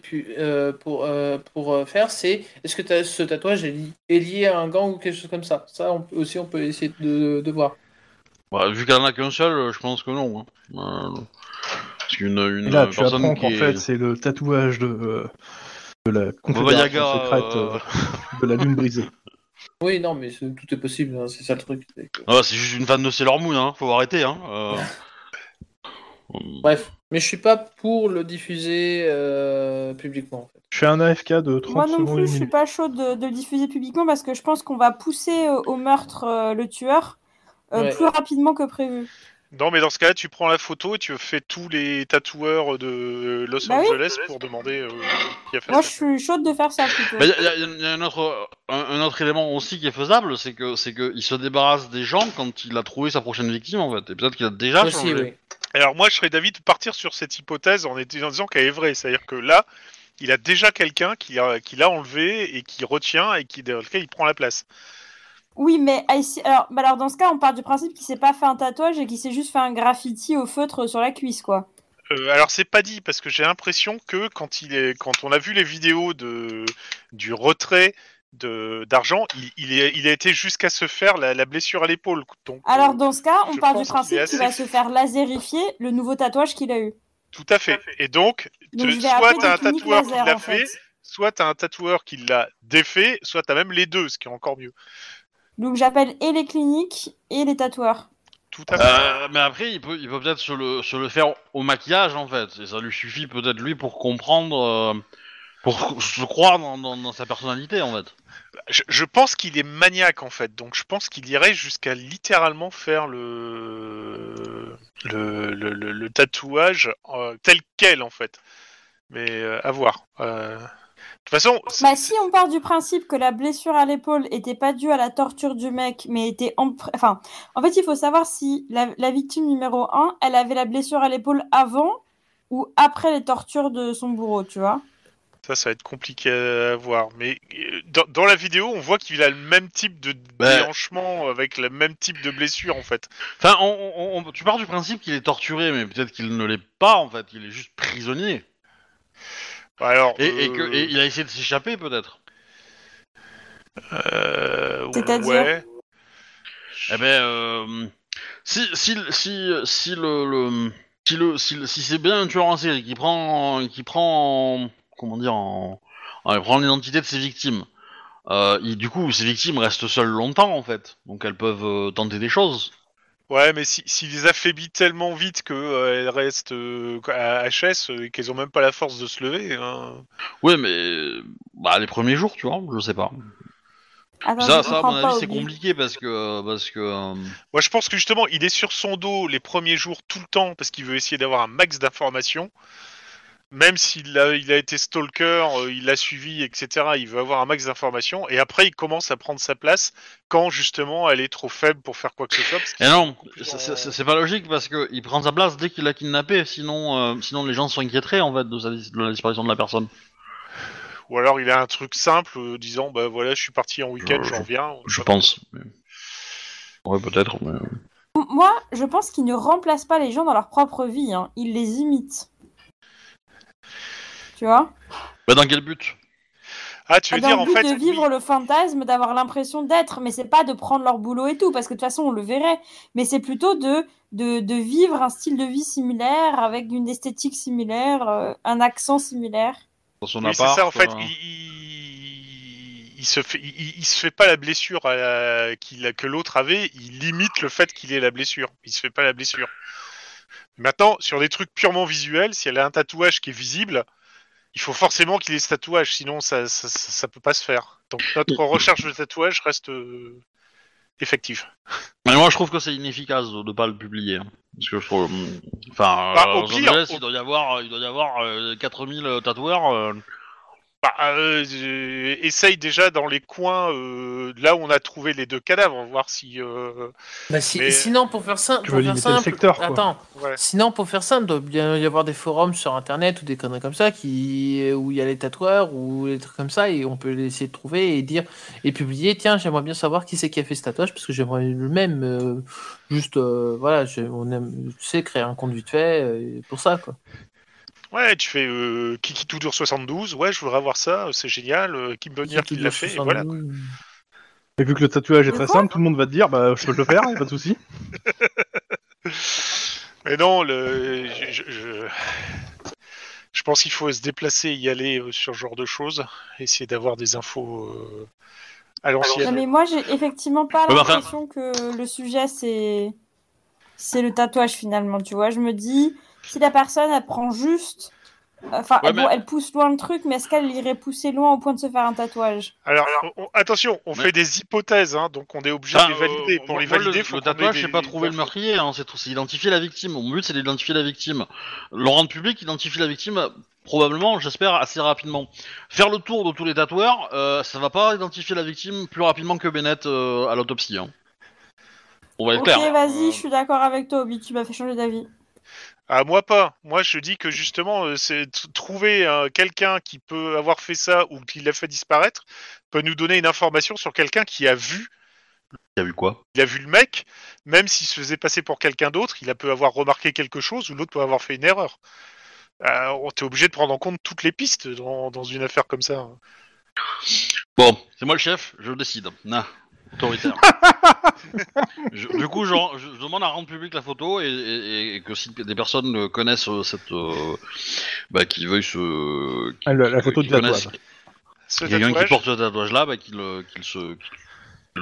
faire, c'est est-ce que ce tatouage est lié à un gang ou quelque chose comme ça. Ça on peut essayer de voir. Bah, vu qu'il n'y en a qu'un seul, je pense que non. Hein. Parce qu'une là, tu personne apprends qui qu'en est... fait c'est le tatouage de la confédération secrète de la lune brisée. Oui, non, mais tout est possible, hein, c'est ça le truc. C'est juste une fan de Sailor Moon, hein. Faut arrêter. Hein. Bref, mais je suis pas pour le diffuser publiquement. En fait. Je suis un AFK de 30 secondes. Moi non plus, je suis pas chaud de le diffuser publiquement parce que je pense qu'on va pousser au meurtre le tueur plus rapidement que prévu. Non, mais dans ce cas-là, tu prends la photo et tu fais tous les tatoueurs de Los Angeles pour demander qui a fait ça. Moi, je suis chaude de faire ça plutôt. Il y a un autre élément aussi qui est faisable, c'est que il se débarrasse des gens quand il a trouvé sa prochaine victime, en fait. Et peut-être qu'il a déjà changé. Oui. Alors moi, je serais d'avis de partir sur cette hypothèse en disant qu'elle est vraie. C'est-à-dire que là, il a déjà quelqu'un qui l'a enlevé et qui retient et qui, dans lequel il prend la place. Oui, mais alors dans ce cas, on part du principe qu'il s'est pas fait un tatouage et qu'il s'est juste fait un graffiti au feutre sur la cuisse, quoi. Alors c'est pas dit, parce que j'ai l'impression que quand on a vu les vidéos du retrait d'argent, il a été jusqu'à se faire la blessure à l'épaule. Donc, alors dans ce cas, on part du principe qu'il va se faire laserifier le nouveau tatouage qu'il a eu. Tout à fait. Et donc soit t'as un tatoueur laser, qui l'a fait, soit t'as un tatoueur qui l'a défait, soit t'as même les deux, ce qui est encore mieux. Donc j'appelle et les cliniques et les tatoueurs. Tout à fait. Mais après, il peut peut-être se le faire au maquillage, en fait. Et ça lui suffit peut-être, lui, pour comprendre... Pour se croire dans sa personnalité, en fait. Je pense qu'il est maniaque, en fait. Donc, je pense qu'il irait jusqu'à littéralement faire le tatouage tel quel, en fait. Mais à voir. De toute façon... si on part du principe que la blessure à l'épaule était pas due à la torture du mec, mais était... en fait, il faut savoir si la victime numéro 1, elle avait la blessure à l'épaule avant ou après les tortures de son bourreau, tu vois. Ça va être compliqué à voir. Mais dans la vidéo, on voit qu'il a le même type de déhanchement avec le même type de blessure, en fait. Enfin, tu pars du principe qu'il est torturé, mais peut-être qu'il ne l'est pas, en fait. Il est juste prisonnier. Alors, et il a essayé de s'échapper, peut-être. C'est-à-dire si c'est bien un tueur en série qui prend il prend l'identité de ses victimes. Du coup, ses victimes restent seules longtemps, en fait. Donc, elles peuvent tenter des choses. Ouais, mais s'il les affaiblit tellement vite qu'elles restent à HS et qu'elles ont même pas la force de se lever... Ouais, mais... les premiers jours, tu vois, je sais pas. Attends, ça, à mon avis, c'est compliqué parce que... Moi, je pense que, justement, il est sur son dos les premiers jours tout le temps parce qu'il veut essayer d'avoir un max d'informations. Même s'il a été stalker, il l'a suivi, etc., il veut avoir un max d'informations, et après il commence à prendre sa place quand justement elle est trop faible pour faire quoi que ce soit. Et non, c'est pas logique parce qu'il prend sa place dès qu'il l'a kidnappé, sinon les gens s'inquiéteraient en fait de la disparition de la personne. Ou alors il a un truc simple disant je suis parti en week-end, j'en reviens. Je pense. Mais... Ouais, peut-être. Mais... Moi, je pense qu'il ne remplace pas les gens dans leur propre vie, hein. Il les imite. Tu vois ? Dans quel but ? Tu veux dire en fait... Dans le but de vivre le fantasme, d'avoir l'impression d'être, mais c'est pas de prendre leur boulot et tout, parce que de toute façon on le verrait, mais c'est plutôt de vivre un style de vie similaire, avec une esthétique similaire, un accent similaire. Dans son appart, c'est ça en fait, il se fait pas la blessure que l'autre avait, il limite le fait qu'il ait la blessure, il se fait pas la blessure. Maintenant, sur des trucs purement visuels, si elle a un tatouage qui est visible, il faut forcément qu'il ait ce tatouage, sinon ça peut pas se faire. Donc notre recherche de tatouage reste effective. Mais moi, je trouve que c'est inefficace de pas le publier. Parce que je trouve... au pire... Il doit y avoir 4000 tatoueurs... essaye déjà dans les coins là où on a trouvé les deux cadavres, voir si. Sinon, pour faire simple, il doit bien y avoir des forums sur internet ou des conneries comme ça où il y a les tatoueurs ou des trucs comme ça et on peut essayer de trouver et dire et publier. Tiens, j'aimerais bien savoir qui c'est qui a fait ce tatouage parce que j'aimerais le même. Créer un compte vite fait pour ça quoi. Ouais, tu fais Kiki Toudour 72, ouais, je voudrais avoir ça, c'est génial, Kim Bonnier qui l'a fait, et voilà. Et vu que le tatouage est très simple, tout le monde va te dire, je peux le faire, pas de soucis. Mais non, je pense qu'il faut se déplacer, y aller sur ce genre de choses, essayer d'avoir des infos à l'ancienne. Non, mais moi, j'ai effectivement pas l'impression que le sujet, c'est le tatouage, finalement, tu vois, je me dis... Si la personne, elle prend juste... elle pousse loin le truc, mais est-ce qu'elle irait pousser loin au point de se faire un tatouage ? Alors, attention, on fait des hypothèses, hein, donc on est obligé de les valider. Pour les valider, faut le tatouage, c'est pas trouver le meurtrier, hein, c'est identifier la victime. Mon but, c'est d'identifier la victime. Le rendre public identifie la victime, probablement, j'espère, assez rapidement. Faire le tour de tous les tatoueurs, ça va pas identifier la victime plus rapidement que Bennett à l'autopsie. Hein. On va être clair. Ok, vas-y, je suis d'accord avec toi, Obi, tu m'as fait changer d'avis. Ah, moi pas. Moi, je dis que justement, c'est trouver quelqu'un qui peut avoir fait ça ou qui l'a fait disparaître peut nous donner une information sur quelqu'un qui a vu. Il a vu quoi ? Il a vu le mec, même s'il se faisait passer pour quelqu'un d'autre, il peut avoir remarqué quelque chose ou l'autre peut avoir fait une erreur. On est obligé de prendre en compte toutes les pistes dans une affaire comme ça. Bon, c'est moi le chef, je décide. Nah. autoritaire. Du coup, je demande à rendre public la photo et que si des personnes connaissent cette, qui veuillent se, qui, la photo qui du tatouage. Quelqu'un qui porte ce tatouage-là, qu'il le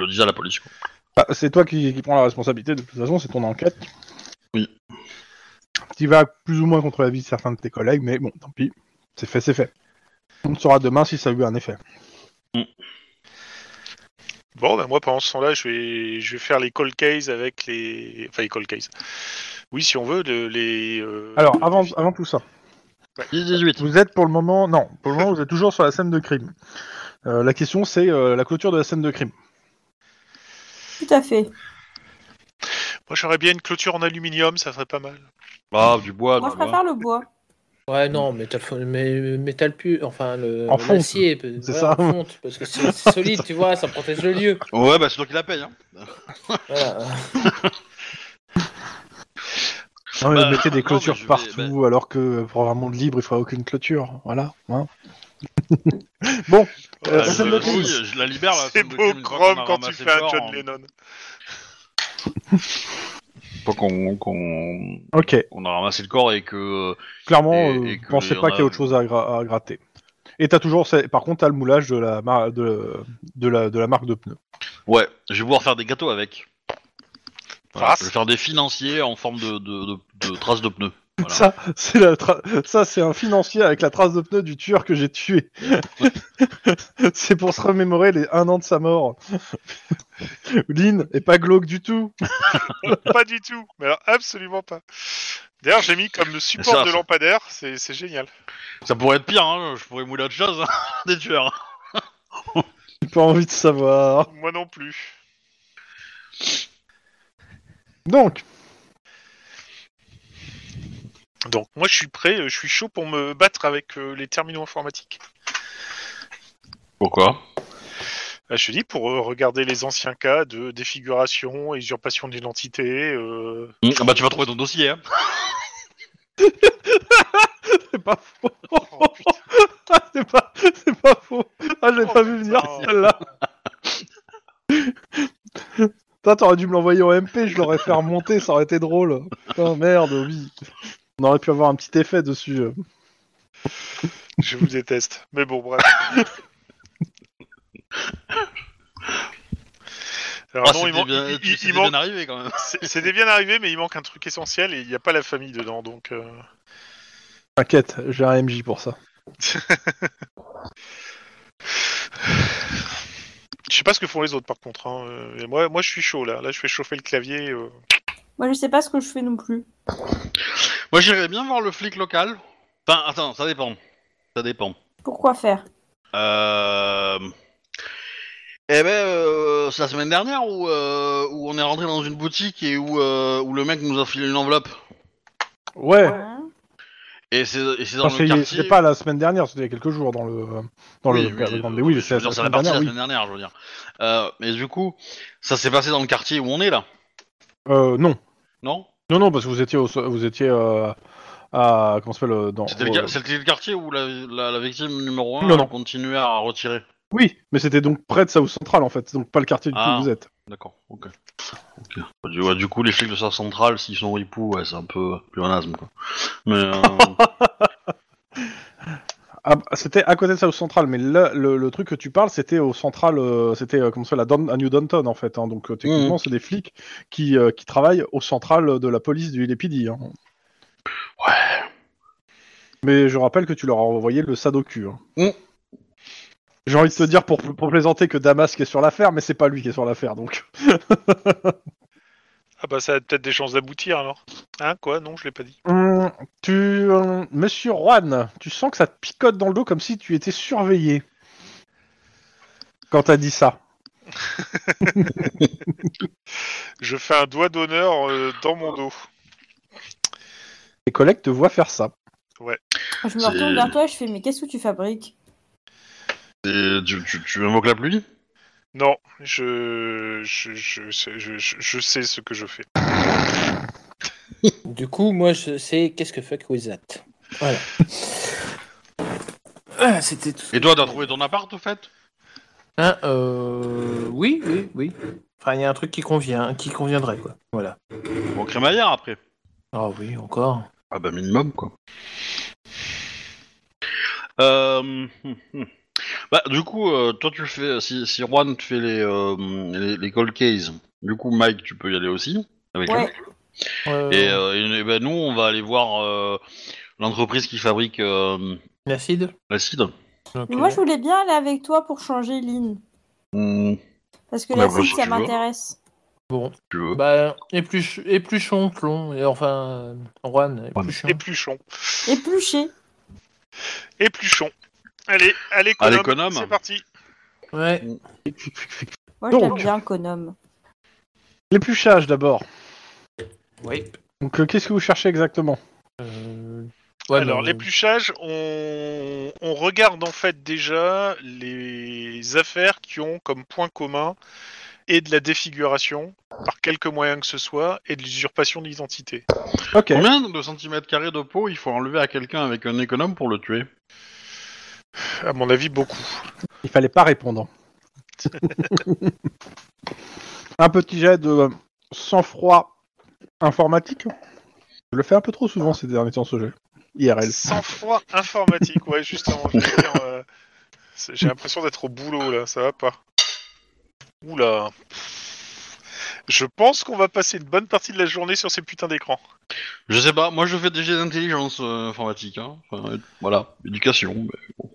dise à la police. Quoi. Ah, c'est toi qui prends la responsabilité. De toute façon, c'est ton enquête. Oui. Tu vas plus ou moins contre l'avis de certains de tes collègues, mais bon, tant pis. C'est fait, c'est fait. On saura demain si ça a eu un effet. Mm. Bon, moi, pendant ce temps-là, je vais faire les cold cases avec les... Enfin, les cold cases. Oui, si on veut, Alors, avant tout ça. Ouais. 18. Vous êtes pour le moment... Non, pour le moment, vous êtes toujours sur la scène de crime. La question, c'est la clôture de la scène de crime. Tout à fait. Moi, j'aurais bien une clôture en aluminium, ça serait pas mal. Ah, du bois. Moi, je préfère le bois. Ouais, non, métal pur, enfin, l'acier, c'est ça. En fonte, parce que c'est solide, tu vois, ça protège le lieu. Ouais, c'est toi qui la paye, hein. Voilà. Non, mais mettez des clôtures partout, alors que pour un monde libre, il faudra aucune clôture, voilà, hein. Bon, je la libère, là. C'est beau, Chrome, quand tu fais un John Lennon. Pas qu'on okay. On a ramassé le corps et que clairement et que pensez pas qu'il y a autre chose à gratter. Et t'as toujours par contre t'as le moulage de la marque de pneus. Ouais, je vais pouvoir faire des gâteaux avec. Voilà, je vais faire des financiers en forme de traces de pneus. Voilà. Ça c'est un financier avec la trace de pneus du tueur que j'ai tué. C'est pour se remémorer les 1 an de sa mort. Lynn est pas glauque du tout. Pas du tout, mais alors absolument pas. D'ailleurs, j'ai mis comme le support de lampadaire, c'est génial. Ça pourrait être pire, hein, je pourrais mouler autre chose, hein, des tueurs. J'ai pas envie de savoir. Moi non plus. Donc, moi, je suis prêt, je suis chaud pour me battre avec les terminaux informatiques. Pourquoi ? Je te dis, pour regarder les anciens cas de défiguration, usurpation d'identité... tu vas trouver ton dossier, hein. C'est pas faux. Oh, c'est pas faux. Ah, je l'ai pas vu venir, celle-là. Putain, t'aurais dû me l'envoyer en MP, je l'aurais fait remonter, ça aurait été drôle. Putain, merde, oui. On aurait pu avoir un petit effet dessus. Je vous déteste. Mais bon, bref. Alors bien arrivé quand même. C'était bien arrivé, mais il manque un truc essentiel et il n'y a pas la famille dedans, donc... T'inquiète, j'ai un MJ pour ça. Je sais pas ce que font les autres, par contre. Hein. Moi, je suis chaud, là. Là, je fais chauffer le clavier... Moi, je sais pas ce que je fais non plus. Moi, j'irais bien voir le flic local. Enfin, attends, ça dépend. Ça dépend. Pourquoi faire ? C'est la semaine dernière où on est rentré dans une boutique et où le mec nous a filé une enveloppe. Ouais. Et c'est dans le quartier... C'est pas la semaine dernière, c'était il y a quelques jours dans le c'est la semaine dernière. La semaine dernière, je veux dire. Mais du coup, ça s'est passé dans le quartier où on est, là. Non. Non, parce que vous étiez à... Comment ça s'appelle dans... C'était le quartier où la victime numéro 1 continuait à retirer. Oui, mais c'était donc près de South Central, en fait. Donc pas le quartier du coup où vous êtes. D'accord, ok. Du coup, les flics de South Central, s'ils sont ripoux, c'est un peu pléonasme, quoi. Mais... c'était à côté de South Central, mais le truc que tu parles, c'était au Central, à New Downtown en fait. Hein, donc techniquement, c'est des flics qui travaillent au Central de la police du LAPD. Hein. Ouais. Mais je rappelle que tu leur as envoyé le Sadoku. Hein. J'ai envie de te dire pour plaisanter que Damas qui est sur l'affaire, mais c'est pas lui qui est sur l'affaire donc. Ça a peut-être des chances d'aboutir alors. Hein, quoi ? Non, je l'ai pas dit. Monsieur Juan, tu sens que ça te picote dans le dos comme si tu étais surveillé. Quand t'as dit ça. Je fais un doigt d'honneur dans mon dos. Tes collègues te voient faire ça. Ouais. Quand je me retourne vers toi et je fais mais qu'est-ce que tu fabriques ? Tu invoques la pluie ? Non, je sais ce que je fais. Du coup, moi, je sais qu'est-ce que fuck with that. Voilà. C'était tout. Et toi, t'as trouvé ton appart, au fait ? Hein, oui. Enfin, il y a un truc qui conviendrait, quoi. Voilà. Bon, crémaillère, après. Ah oui, encore. Ah bah, minimum, quoi. Bah, du coup, toi, tu fais... Si Juan te fait les cold cases, du coup, Mike, tu peux y aller aussi, avec lui. Et ben, nous, on va aller voir l'entreprise qui fabrique... L'acide. Okay. Mais moi, je voulais bien aller avec toi pour changer l'île. Parce que l'acide, si ça m'intéresse. Bon. Bah, épluchons, plomb. Et enfin, Juan, épluchons. Épluchons. Allez, Konome, c'est parti. Ouais. Moi, je l'aime bien, Konome. L'épluchage, d'abord. Oui. Donc, qu'est-ce que vous cherchez exactement ? Ouais, alors, mais... l'épluchage, on regarde en fait déjà les affaires qui ont comme point commun et de la défiguration, par quelque moyen que ce soit, et de l'usurpation d'identité. Okay. Combien de centimètres carrés de peau il faut enlever à quelqu'un avec un économe pour le tuer ? À mon avis, beaucoup. Il fallait pas répondre. Un petit jet de sang-froid informatique. Je le fais un peu trop souvent ces derniers temps, ce jet. IRL. Sang-froid informatique, ouais, justement. J'ai l'impression d'être au boulot, là, ça va pas. Oula. Je pense qu'on va passer une bonne partie de la journée sur ces putains d'écrans. Je sais pas, moi je fais des jets d'intelligence informatique, hein. Enfin, voilà, éducation. Mais bon.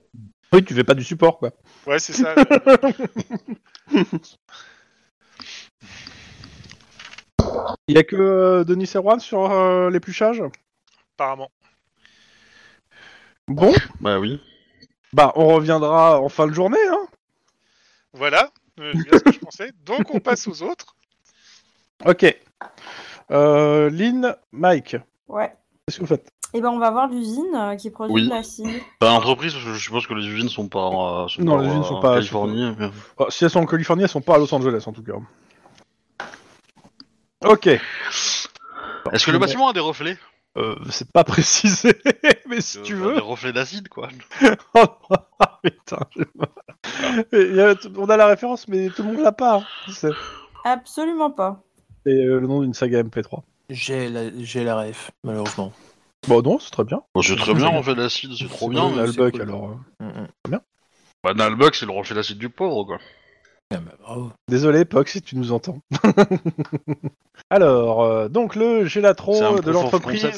Oui, tu fais pas du support, quoi. Ouais, c'est ça. Il y a que Denis et Rouen sur l'épluchage ? Apparemment. Bon. Bah oui. Bah on reviendra en fin de journée, hein. Voilà, bien ce que je pensais. Donc on passe aux autres. Ok. Lynn, Mike. Ouais. Qu'est-ce que vous faites ? Eh ben on va voir l'usine qui produit de l'acide. Bah l'entreprise, je suppose que les usines sont pas. Les usines sont pas en Californie. Mais... Bah, si elles sont en Californie, elles sont pas à Los Angeles en tout cas. Ok. Est-ce que le bâtiment a des reflets ? C'est pas précisé, mais si tu veux. Des reflets d'acide, quoi. Putain, on a la référence, mais tout le monde l'a pas. Hein. Absolument pas. C'est le nom d'une saga MP3. J'ai la ref, malheureusement. Bon, non, c'est très bien. Bon, c'est très bien, reflet d'acide, c'est trop bien. Nalbuck, cool. Alors. Bien. Bah, Nalbuck, c'est le reflet d'acide du pauvre, quoi. Ah bah, bravo. Désolé, Poc, si tu nous entends. Alors, donc le Gélatro de l'entreprise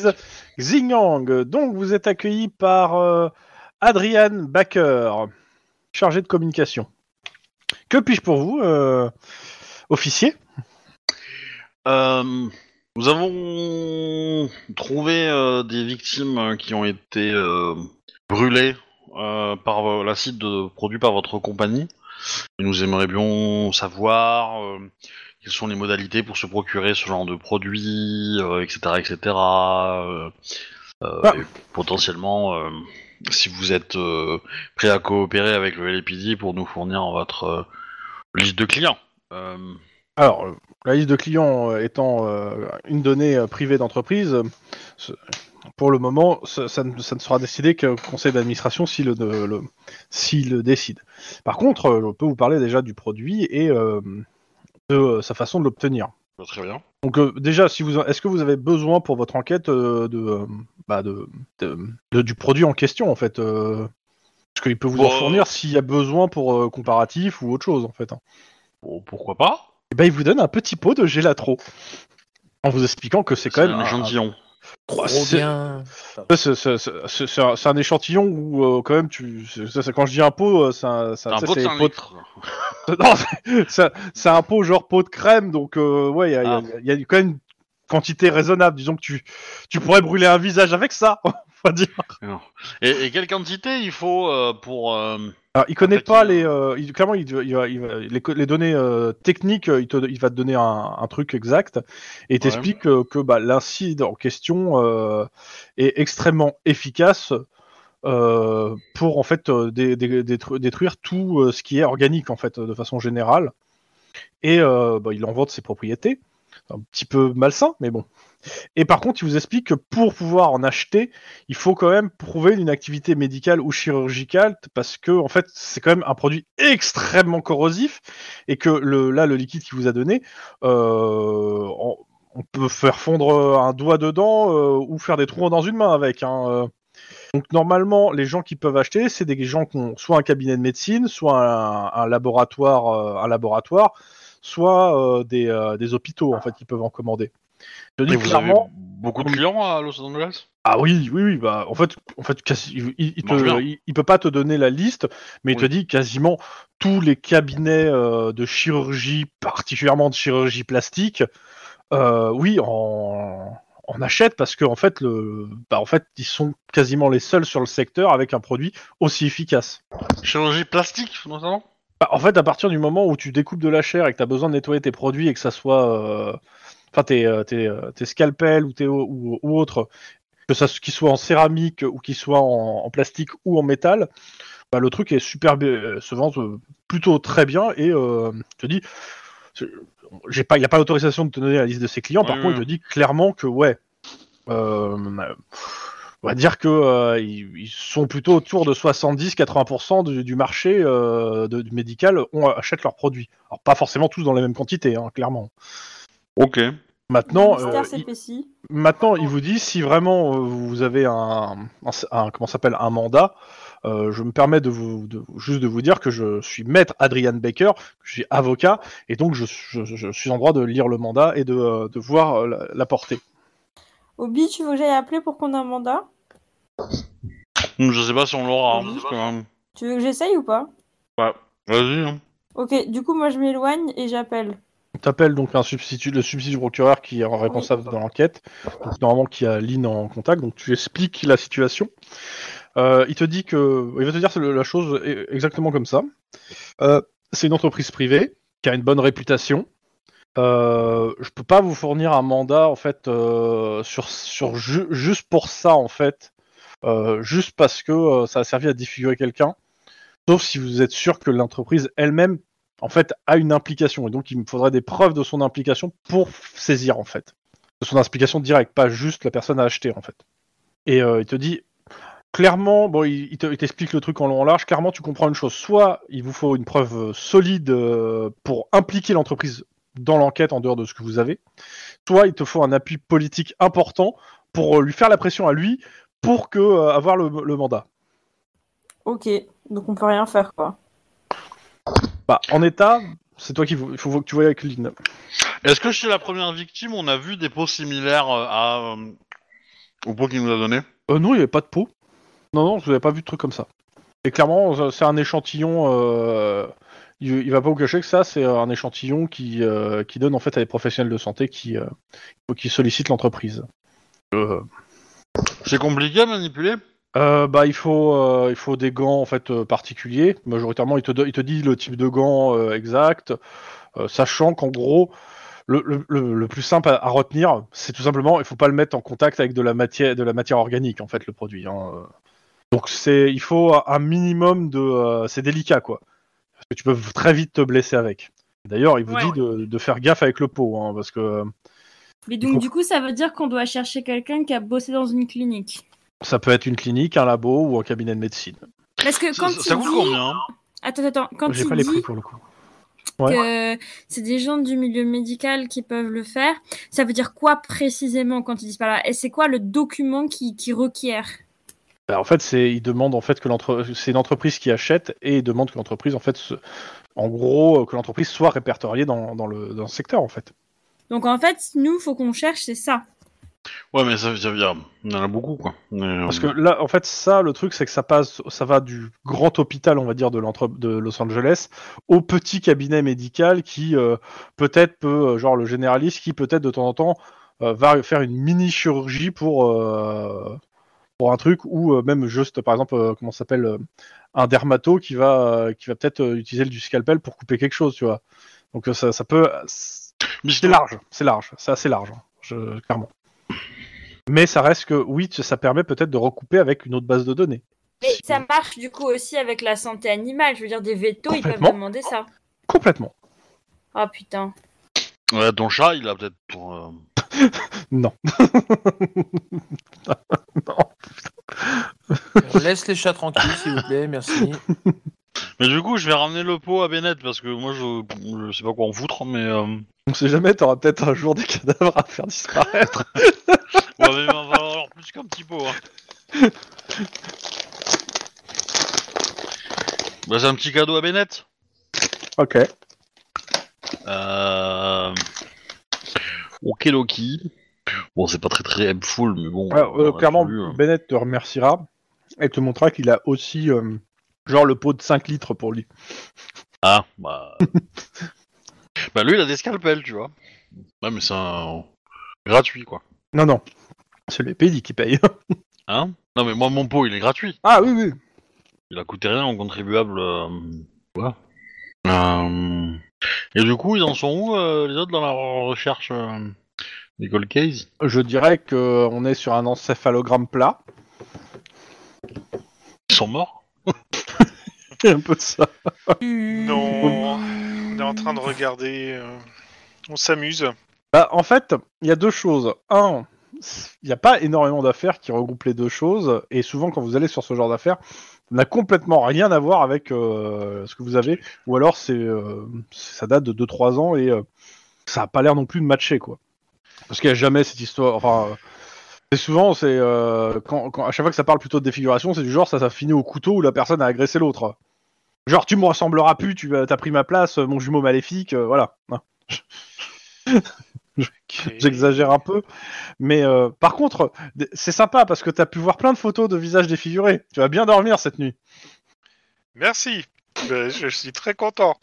Ziyang. Donc, vous êtes accueilli par Adrian Bakker, chargé de communication. Que puis-je pour vous, officier ? Nous avons trouvé des victimes qui ont été brûlées par l'acide produit par votre compagnie. Nous aimerions savoir quelles sont les modalités pour se procurer ce genre de produits, etc. Et potentiellement, si vous êtes prêt à coopérer avec le LAPD pour nous fournir votre liste de clients. Alors, la liste de clients étant une donnée privée d'entreprise, pour le moment, ça ne sera décidé qu'au conseil d'administration s'il le décide. Par contre, on peut vous parler déjà du produit et de sa façon de l'obtenir. Très bien. Donc déjà, est-ce que vous avez besoin pour votre enquête du produit en question, en fait parce qu'il peut vous en fournir s'il y a besoin pour comparatif ou autre chose, en fait. Hein. Bon, pourquoi pas ? Et ben, il vous donne un petit pot de Gélatro, en vous expliquant que c'est quand même un échantillon. C'est un échantillon où quand même quand je dis un pot, c'est un pot genre pot de crème, donc il y a quand même une quantité raisonnable. Disons que tu pourrais brûler un visage avec ça, on va dire. Et quelle quantité il faut pour Alors, il connaît pas les clairement les données techniques, il va te donner un truc exact et t'explique que bah l'acide en question est extrêmement efficace pour en fait détruire tout ce qui est organique en fait de façon générale et il en vante ses propriétés. un petit peu malsain, mais bon. Et par contre, il vous explique que pour pouvoir en acheter, il faut quand même prouver une activité médicale ou chirurgicale, parce que en fait, c'est quand même un produit extrêmement corrosif, et que le liquide qu'il vous a donné, on peut faire fondre un doigt dedans ou faire des trous dans une main avec. Donc normalement, les gens qui peuvent acheter, c'est des gens qui ont soit un cabinet de médecine, soit un laboratoire, soit des hôpitaux en fait qui peuvent en commander. Je dis clairement, beaucoup de clients à Los Angeles. Ah oui, bah en fait il peut pas te donner la liste, mais il te dit quasiment tous les cabinets de chirurgie, particulièrement de chirurgie plastique, on achète parce que en fait ils sont quasiment les seuls sur le secteur avec un produit aussi efficace. Chirurgie plastique notamment. Bah, en fait, à partir du moment où tu découpes de la chair et que tu as besoin de nettoyer tes produits et que ça soit tes scalpels ou autres, que ça qu'ils soient en céramique ou qu'ils soient en plastique ou en métal, bah, le truc est super se vend plutôt très bien et te dit. Il n'y a pas l'autorisation de te donner la liste de ses clients, par contre, il te dit clairement que on va dire que ils sont plutôt autour de 70-80% du marché du médical achètent leurs produits. Alors pas forcément tous dans les mêmes quantités, hein, clairement. Ok. Maintenant, il vous dit si vraiment vous avez un mandat. Je me permets de vous dire que je suis maître Adrian Bakker, je suis avocat, et donc je suis en droit de lire le mandat et de voir la portée. Obi, tu veux que j'aille appeler pour qu'on ait un mandat ? Je sais pas si on l'aura. Hein, parce que... Tu veux que j'essaye ou pas ? Ouais, vas-y. Hein. Ok, du coup, moi je m'éloigne et j'appelle. T'appelles donc le substitut du procureur qui est responsable dans l'enquête, donc normalement qui a Lynn en contact, donc tu expliques la situation. Il va te dire la chose exactement comme ça. C'est une entreprise privée qui a une bonne réputation. Je peux pas vous fournir un mandat en fait juste pour ça en fait, juste parce que ça a servi à défigurer quelqu'un. Sauf si vous êtes sûr que l'entreprise elle-même en fait a une implication et donc il me faudrait des preuves de son implication pour saisir en fait, de son implication directe, pas juste la personne à acheter en fait. Et il te dit. Clairement, bon, il t'explique le truc en long en large. Clairement, tu comprends une chose. Soit il vous faut une preuve solide pour impliquer l'entreprise dans l'enquête en dehors de ce que vous avez. Soit il te faut un appui politique important pour lui faire la pression à lui pour que avoir le mandat. Ok, donc on peut rien faire, quoi. Bah, en état, c'est toi il faut que tu voyes avec Lynn. Est-ce que chez la première victime, on a vu des pots similaires au pot qu'il nous a donné ? Non, il n'y avait pas de pot. Non, je n'avais pas vu de truc comme ça. Et clairement, c'est un échantillon. Il va pas vous cacher que ça, c'est un échantillon qui donne en fait à des professionnels de santé qui sollicitent l'entreprise. C'est compliqué à manipuler. Il faut des gants en fait particuliers. Majoritairement, il te dit le type de gants exact, sachant qu'en gros. Le plus simple à retenir, c'est tout simplement, il faut pas le mettre en contact avec de la matière organique en fait le produit. Hein. Donc il faut un minimum de, c'est délicat quoi, parce que tu peux très vite te blesser avec. D'ailleurs, il vous dit de faire gaffe avec le pot, hein, parce que. Mais donc du coup, ça veut dire qu'on doit chercher quelqu'un qui a bossé dans une clinique. Ça peut être une clinique, un labo ou un cabinet de médecine. Parce que quand ça coûte combien ? Attends, quand j'ai pas les prix pour le coup. Ouais. Que c'est des gens du milieu médical qui peuvent le faire. Ça veut dire quoi précisément quand ils disent pas là ? Et c'est quoi le document qui requiert ? Ben en fait, ils demandent en fait que c'est une entreprise qui achète et ils demandent que l'entreprise en fait, en gros, que l'entreprise soit répertoriée dans le secteur en fait. Donc en fait, nous, faut qu'on cherche, c'est ça. Ouais, mais ça veut dire il y en a beaucoup quoi. Parce que là, en fait, ça, le truc, c'est que ça va du grand hôpital, on va dire, de Los Angeles, au petit cabinet médical qui peut-être genre le généraliste qui peut-être de temps en temps va faire une mini chirurgie pour un truc ou même juste, par exemple, comment ça s'appelle, un dermato qui va peut-être utiliser du scalpel pour couper quelque chose, tu vois. Donc ça peut, c'est assez large, clairement. Mais ça reste que, oui, ça permet peut-être de recouper avec une autre base de données. Mais ça marche du coup aussi avec la santé animale. Je veux dire, des vétos, ils peuvent demander ça. Complètement. Oh putain. Ouais, ton chat, il a peut-être pour... Non. Non. Laisse les chats tranquilles, s'il vous plaît, merci. Mais du coup, je vais ramener le pot à Bennett, parce que moi, je sais pas quoi en foutre, mais... On sait jamais, t'auras peut-être un jour des cadavres à faire disparaître. Ouais, mais il va falloir plus qu'un petit pot, hein. Bah, c'est un petit cadeau à Bennett. Ok. Ok, Loki. Bon, c'est pas très très helpful, mais bon. Alors, clairement, Bennett te remerciera et te montrera qu'il a aussi genre le pot de 5 litres pour lui. Ah, bah. Bah, lui, il a des scalpels, tu vois. Ouais, mais c'est un. Gratuit, quoi. Non, non. C'est les PD qui payent. Hein ? Non, mais moi, mon pot, il est gratuit. Ah, oui, oui. Il a coûté rien aux contribuables. Voilà. Et du coup, ils en sont où, les autres, dans la recherche des cold cases ? Je dirais qu'on est sur un encéphalogramme plat. Ils sont morts ? Il y a un peu de ça. Non, on est en train de regarder. On s'amuse. Bah, en fait, il y a deux choses. Un, il n'y a pas énormément d'affaires qui regroupent les deux choses. Et souvent, quand vous allez sur ce genre d'affaires... n'a complètement rien à voir avec ce que vous avez, ou alors ça date de 2-3 ans et ça a pas l'air non plus de matcher, quoi. Parce qu'il y a jamais cette histoire, enfin, c'est souvent, c'est quand, à chaque fois que ça parle plutôt de défiguration, c'est du genre ça finit au couteau où la personne a agressé l'autre. Genre tu me ressembleras plus, t'as pris ma place, mon jumeau maléfique, voilà. Okay. J'exagère un peu, mais par contre, c'est sympa parce que t'as pu voir plein de photos de visages défigurés. Tu vas bien dormir cette nuit. Merci, je suis très content.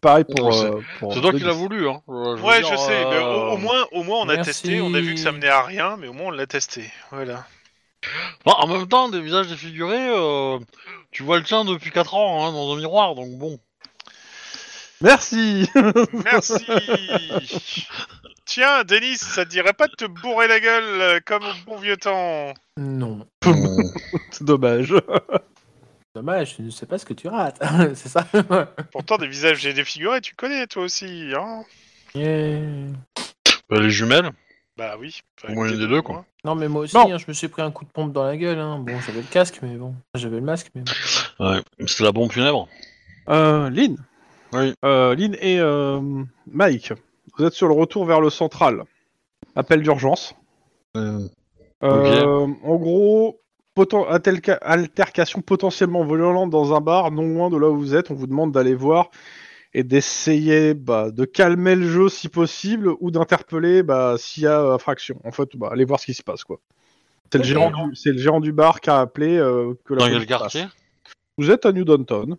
Pareil pour c'est toi qui l'as voulu, hein. Ouais, je sais. Mais au moins, on a testé. On a vu que ça menait à rien, mais au moins on l'a testé. Voilà. Bon, en même temps, des visages défigurés, tu vois le tien depuis 4 ans hein, dans un miroir, donc bon. Merci. Tiens, Denis, ça te dirait pas de te bourrer la gueule comme au bon vieux temps ? Non. C'est dommage. Dommage, je ne sais pas ce que tu rates. C'est ça. Pourtant, des visages défigurés, tu connais toi aussi, hein ? Yeah. Les jumelles ? Bah oui. Au moins des deux, quoi. Non, mais moi aussi, hein, je me suis pris un coup de pompe dans la gueule. Hein. Bon, j'avais le casque, mais bon. J'avais le masque, mais bon. Ouais, c'est la bombe funèbre. Lynn ? Oui. Lynn et Mike, vous êtes sur le retour vers le central. Appel d'urgence. Okay. En gros, altercation potentiellement violente dans un bar, non loin de là où vous êtes. On vous demande d'aller voir et d'essayer de calmer le jeu si possible ou d'interpeller s'il y a infraction. En fait, allez voir ce qui se passe, quoi. C'est le gérant du bar qui a appelé. Dans quel quartier ? Vous êtes à New Downtown.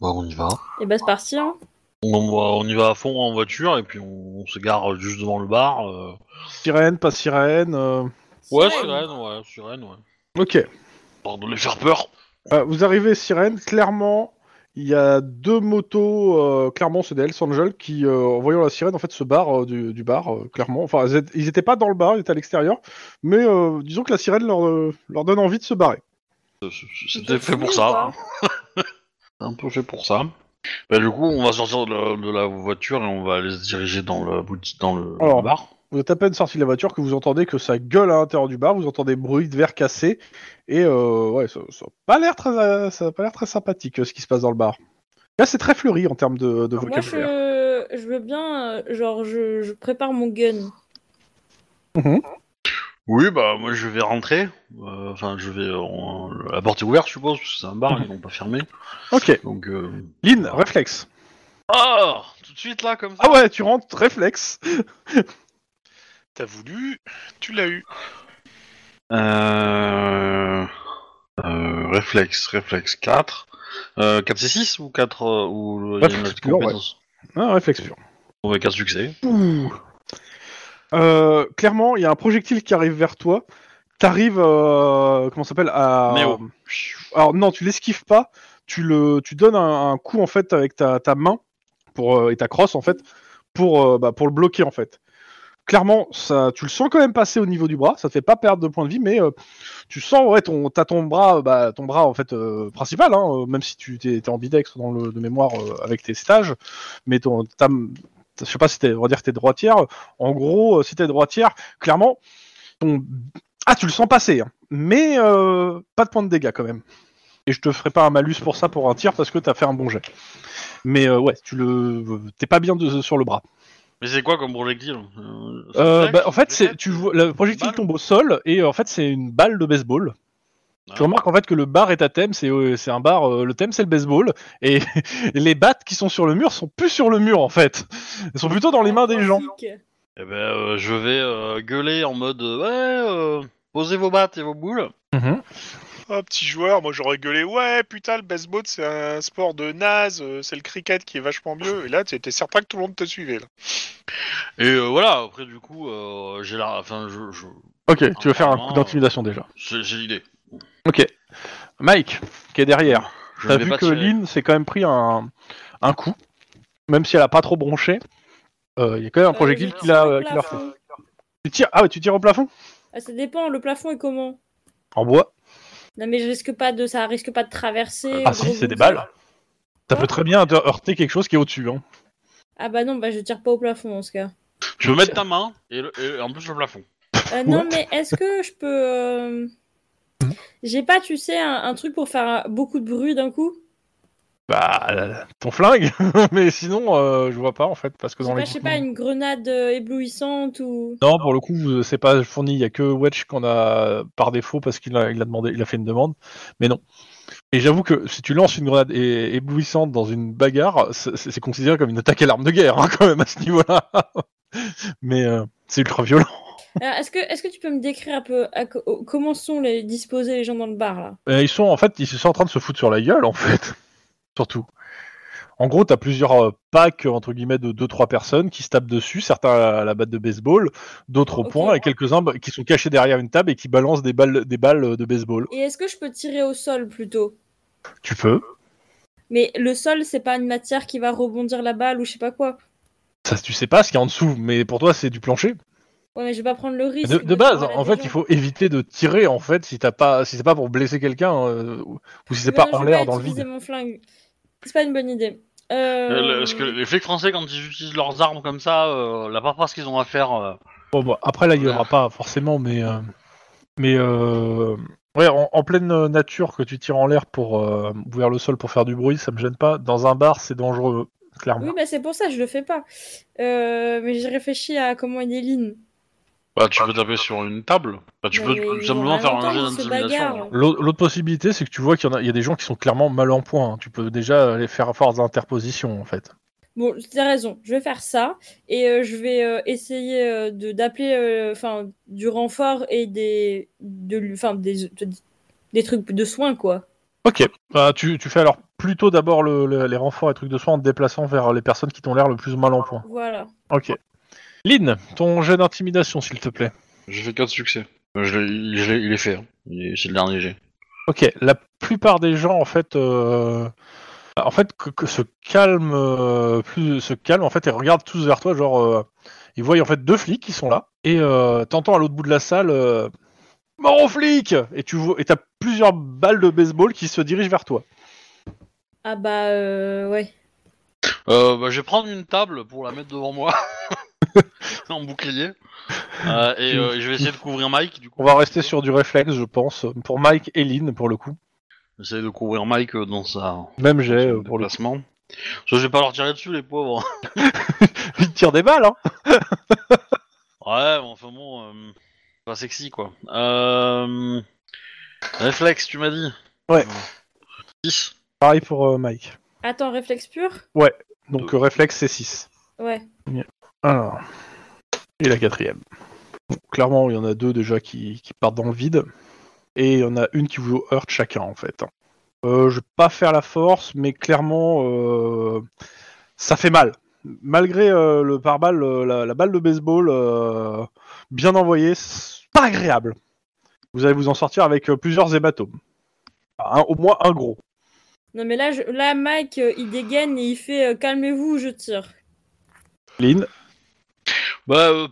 Bah on y va. Et bah c'est parti hein. On y va à fond en voiture et puis on se gare juste devant le bar. Sirène, pas sirène. Ouais sirène. Ok. Pardon de les faire peur. Vous arrivez sirène, clairement il y a deux motos, clairement c'est des Hells Angels qui en voyant la sirène en fait se barrent du bar, clairement. Enfin ils étaient pas dans le bar, ils étaient à l'extérieur, mais disons que la sirène leur donne envie de se barrer. C'était fait pour ça. Un peu fait pour ça. Bah, du coup, on va sortir de la voiture et on va aller se diriger dans le bar. Vous êtes à peine sorti de la voiture que vous entendez que ça gueule à l'intérieur du bar, vous entendez bruit de verre cassé et ça a pas l'air très sympathique ce qui se passe dans le bar. Là, c'est très fleuri en termes de vocabulaire. Moi, je veux bien, genre, je prépare mon gun. Mmh. Oui, bah moi je vais rentrer. Enfin, je vais la porte est ouverte, je suppose, parce que c'est un bar, ils vont pas fermer. Ok. Donc, Lynn, réflexe. Oh, tout de suite là, comme ça. Ah ouais, tu rentres, réflexe. T'as voulu, tu l'as eu. Réflexe 4. 4 C6 ou 4 ou réflexe pur, compétence. Ouais. Ah, réflexe pur. On va 4 succès. Ouh. Clairement, il y a un projectile qui arrive vers toi. T'arrives, comment ça s'appelle à... Néo. Alors non, tu l'esquives pas. Tu donnes un coup en fait avec ta main et ta crosse en fait pour le bloquer en fait. clairement, ça, tu le sens quand même passer au niveau du bras. Ça te fait pas perdre de points de vie, mais tu sens, ouais, t'as ton bras, bah, ton bras en fait principal, hein, même si tu t'es ambidextre dans le de mémoire avec tes stages, mais je sais pas si t'es, on va dire que t'es droitière. En gros, si t'es droitière, clairement, tu le sens passer, hein, mais pas de points de dégâts quand même. Et je te ferai pas un malus pour ça pour un tir parce que t'as fait un bon jet. Mais ouais, t'es pas bien sur le bras. Mais c'est quoi comme projectile? En fait, le projectile tombe au sol et en fait c'est une balle de baseball. Ah. Tu remarques en fait que le bar est à thème, c'est un bar. Le thème c'est le baseball et les battes qui sont sur le mur sont plus sur le mur en fait. Elles sont plutôt dans les mains des gens. Eh ben, je vais gueuler en mode posez vos battes et vos boules. Mm-hmm. Oh, petit joueur, moi j'aurais gueulé, ouais putain le baseball c'est un sport de naze, c'est le cricket qui est vachement mieux, et là t'étais certain que tout le monde te suivait là. Et voilà, après du coup j'ai la... Enfin, je... Ok, tu veux faire un coup d'intimidation déjà. J'ai l'idée. Ok, Mike, qui est derrière, t'as vu que Lynn s'est quand même pris un coup, même si elle a pas trop bronché, il y a quand même un projectile qui l'a refait. Tu tires au plafond ? Ça dépend, le plafond est comment ? En bois. Non mais ça risque pas de traverser... Ah si, c'est des balles. Ça peut très bien heurter quelque chose qui est au-dessus. Hein. Ah bah non, bah je tire pas au plafond dans ce cas. Tu peux mettre ta main et en plus le plafond. Non mais est-ce que je peux... J'ai pas, tu sais, un truc pour faire beaucoup de bruit d'un coup ? Bah, ton flingue. Mais sinon, je vois pas en fait. Parce que je sais pas, une grenade éblouissante ou... Non, pour le coup, c'est pas fourni. Il y a que Wedge qu'on a par défaut parce qu'il a fait une demande. Mais non. Et j'avoue que si tu lances une grenade éblouissante dans une bagarre, c'est considéré comme une attaque à l'arme de guerre, hein, quand même, à ce niveau-là. Mais c'est ultra violent. Alors, est-ce que tu peux me décrire un peu comment sont disposés les gens dans le bar là ? Ils sont en train de se foutre sur la gueule en fait. Surtout. En gros, t'as plusieurs packs entre guillemets de 2-3 personnes qui se tapent dessus, certains à la batte de baseball, d'autres au poing, et quelques-uns qui sont cachés derrière une table et qui balancent des balles de baseball. Et est-ce que je peux tirer au sol plutôt ? Tu peux. Mais le sol, c'est pas une matière qui va rebondir la balle ou je sais pas quoi. Ça, tu sais pas ce qu'il y a en dessous, mais pour toi, c'est du plancher. Ouais, mais je vais pas prendre le risque. De base, en fait, il faut éviter de tirer en fait si c'est pas pour blesser quelqu'un ou si c'est pas en l'air dans le vide. Mon flingue. C'est pas une bonne idée. Parce que les flics français quand ils utilisent leurs armes comme ça, la paperasse qu'ils ont à faire. Bon, bah, après là, il y aura pas forcément, mais ouais, en pleine nature que tu tires en l'air pour vers le sol pour faire du bruit, ça me gêne pas. Dans un bar, c'est dangereux, clairement. Oui, bah c'est pour ça, je le fais pas. Mais j'ai réfléchi à comment aider Lynn. Bah, tu peux taper sur une table. Bah, tu peux tout simplement faire un jeu d'intimidation. L'autre possibilité, c'est que tu vois qu'il y a des gens qui sont clairement mal en point. Tu peux déjà les faire à force d'interposition, en fait. Bon, t'as raison. Je vais faire ça. Et je vais essayer d'appeler du renfort et des trucs de soins, quoi. Ok. Bah, tu fais alors plutôt d'abord les renforts et trucs de soins en te déplaçant vers les personnes qui t'ont l'air le plus mal en point. Voilà. Ok. Lynn, ton jet d'intimidation, s'il te plaît. J'ai fait 4 succès. Il est fait. Hein. C'est le dernier jet. Ok, la plupart des gens, en fait, se calment, en fait, et regardent tous vers toi, genre, ils voient, en fait, 2 flics qui sont là, et t'entends à l'autre bout de la salle, mort aux flics ! Et t'as plusieurs balles de baseball qui se dirigent vers toi. Ah bah, ouais. Je vais prendre une table pour la mettre devant moi. En bouclier. Et je vais essayer de couvrir Mike. Du coup. On va rester sur du réflexe, je pense. Pour Mike et Lynn, pour le coup. J'essaie de couvrir Mike dans sa. Même j'ai pour le placement. Je vais pas leur tirer dessus, les pauvres. Ils tirent des balles, hein. Ouais, mais enfin bon. Pas sexy, quoi. Réflexe, tu m'as dit. Ouais. 6. Pareil pour Mike. Attends, réflexe pur ? Ouais. Donc réflexe, c'est 6. Ouais. Yeah. Alors, et la 4e. Bon, clairement, il y en a 2 déjà qui partent dans le vide, et il y en a une qui vous heurte chacun, en fait. Je vais pas faire la force, mais clairement, ça fait mal. Malgré le pare-balles, la balle de baseball bien envoyée, c'est pas agréable. Vous allez vous en sortir avec plusieurs hématomes. Au moins un gros. Non mais là, Mike, il dégaine et il fait « calmez-vous, je tire ». Lynn.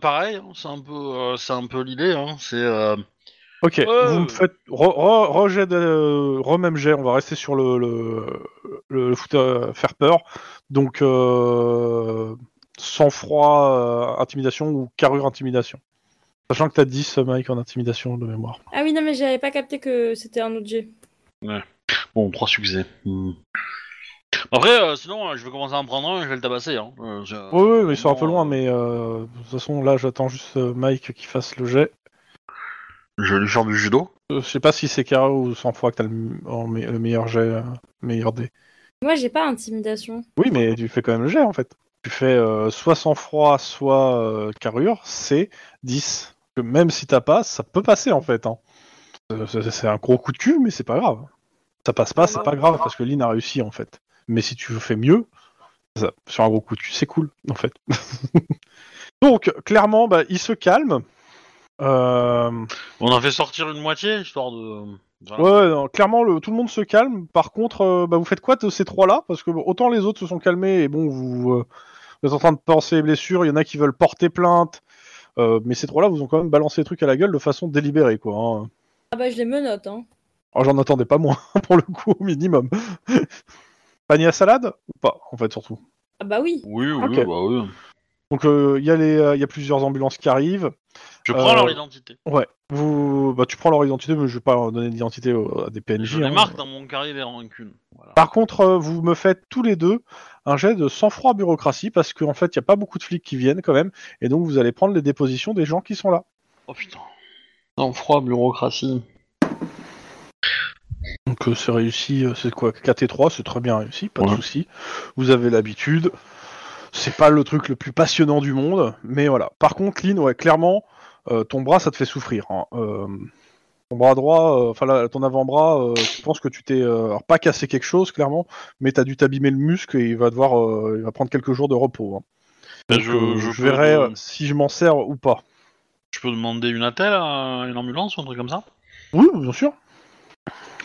Pareil, hein, c'est un peu l'idée. Hein, c'est. Ok, vous me faites rejet de même jet. On va rester sur le foot faire peur. Donc sang-froid, intimidation ou carrure intimidation. Sachant que t'as 10, Mike, en intimidation de mémoire. Ah oui, non, mais j'avais pas capté que c'était un autre jet. Ouais. Bon, 3 succès. Après, sinon, je vais commencer à en prendre un et je vais le tabasser. Hein. Oui, mais ils sont un peu loin, mais de toute façon, là, j'attends juste Mike qui fasse le jet. Je vais lui faire du judo. Je sais pas si c'est carré ou 100 fois que t'as le meilleur jet, meilleur dé. Moi, j'ai pas intimidation. Oui, mais tu fais quand même le jet, en fait. Tu fais soit sang-froid, soit carrure, c'est 10. Même si t'as pas, ça peut passer en fait. Hein. C'est un gros coup de cul, mais c'est pas grave. Ça passe pas, c'est pas grave parce que Lynn a réussi en fait. Mais si tu fais mieux, ça, sur un gros coup de cul, c'est cool en fait. Donc clairement, il se calme. On en fait sortir une moitié histoire de. Voilà. Ouais, non, clairement tout le monde se calme. Par contre, vous faites quoi de ces trois-là ? Parce que autant les autres se sont calmés et bon, vous êtes en train de penser les blessures. Il y en a qui veulent porter plainte. Mais ces trois-là vous ont quand même balancé les trucs à la gueule de façon délibérée, quoi. Hein. Ah je les menotte, hein. Oh, j'en attendais pas moins, pour le coup, au minimum. Panier à salade ou pas, en fait, surtout. Ah oui. Oui, okay. Oui. Donc, il y a plusieurs ambulances qui arrivent. Je prends leur identité. Ouais. Tu prends leur identité, mais je vais pas donner d'identité à des PNJ. Je les marque dans mon carré des rancunes. Voilà. Par contre, vous me faites tous les deux un jet de sang-froid bureaucratie, parce qu'en fait, il n'y a pas beaucoup de flics qui viennent quand même, et donc vous allez prendre les dépositions des gens qui sont là. Oh putain. Sang-froid bureaucratie. Donc c'est réussi, c'est quoi 4 et 3, c'est très bien réussi, pas de soucis. Vous avez l'habitude. C'est pas le truc le plus passionnant du monde, mais voilà. Par contre, Lynn, clairement, ton bras, ça te fait souffrir. Hein. Ton bras droit, ton avant-bras, je pense que tu t'es... alors, pas cassé quelque chose, clairement, mais t'as dû t'abîmer le muscle et il va prendre quelques jours de repos. Hein. Donc, je verrai si je m'en sers ou pas. Je peux demander une attelle à une ambulance ou un truc comme ça ? Oui, bien sûr.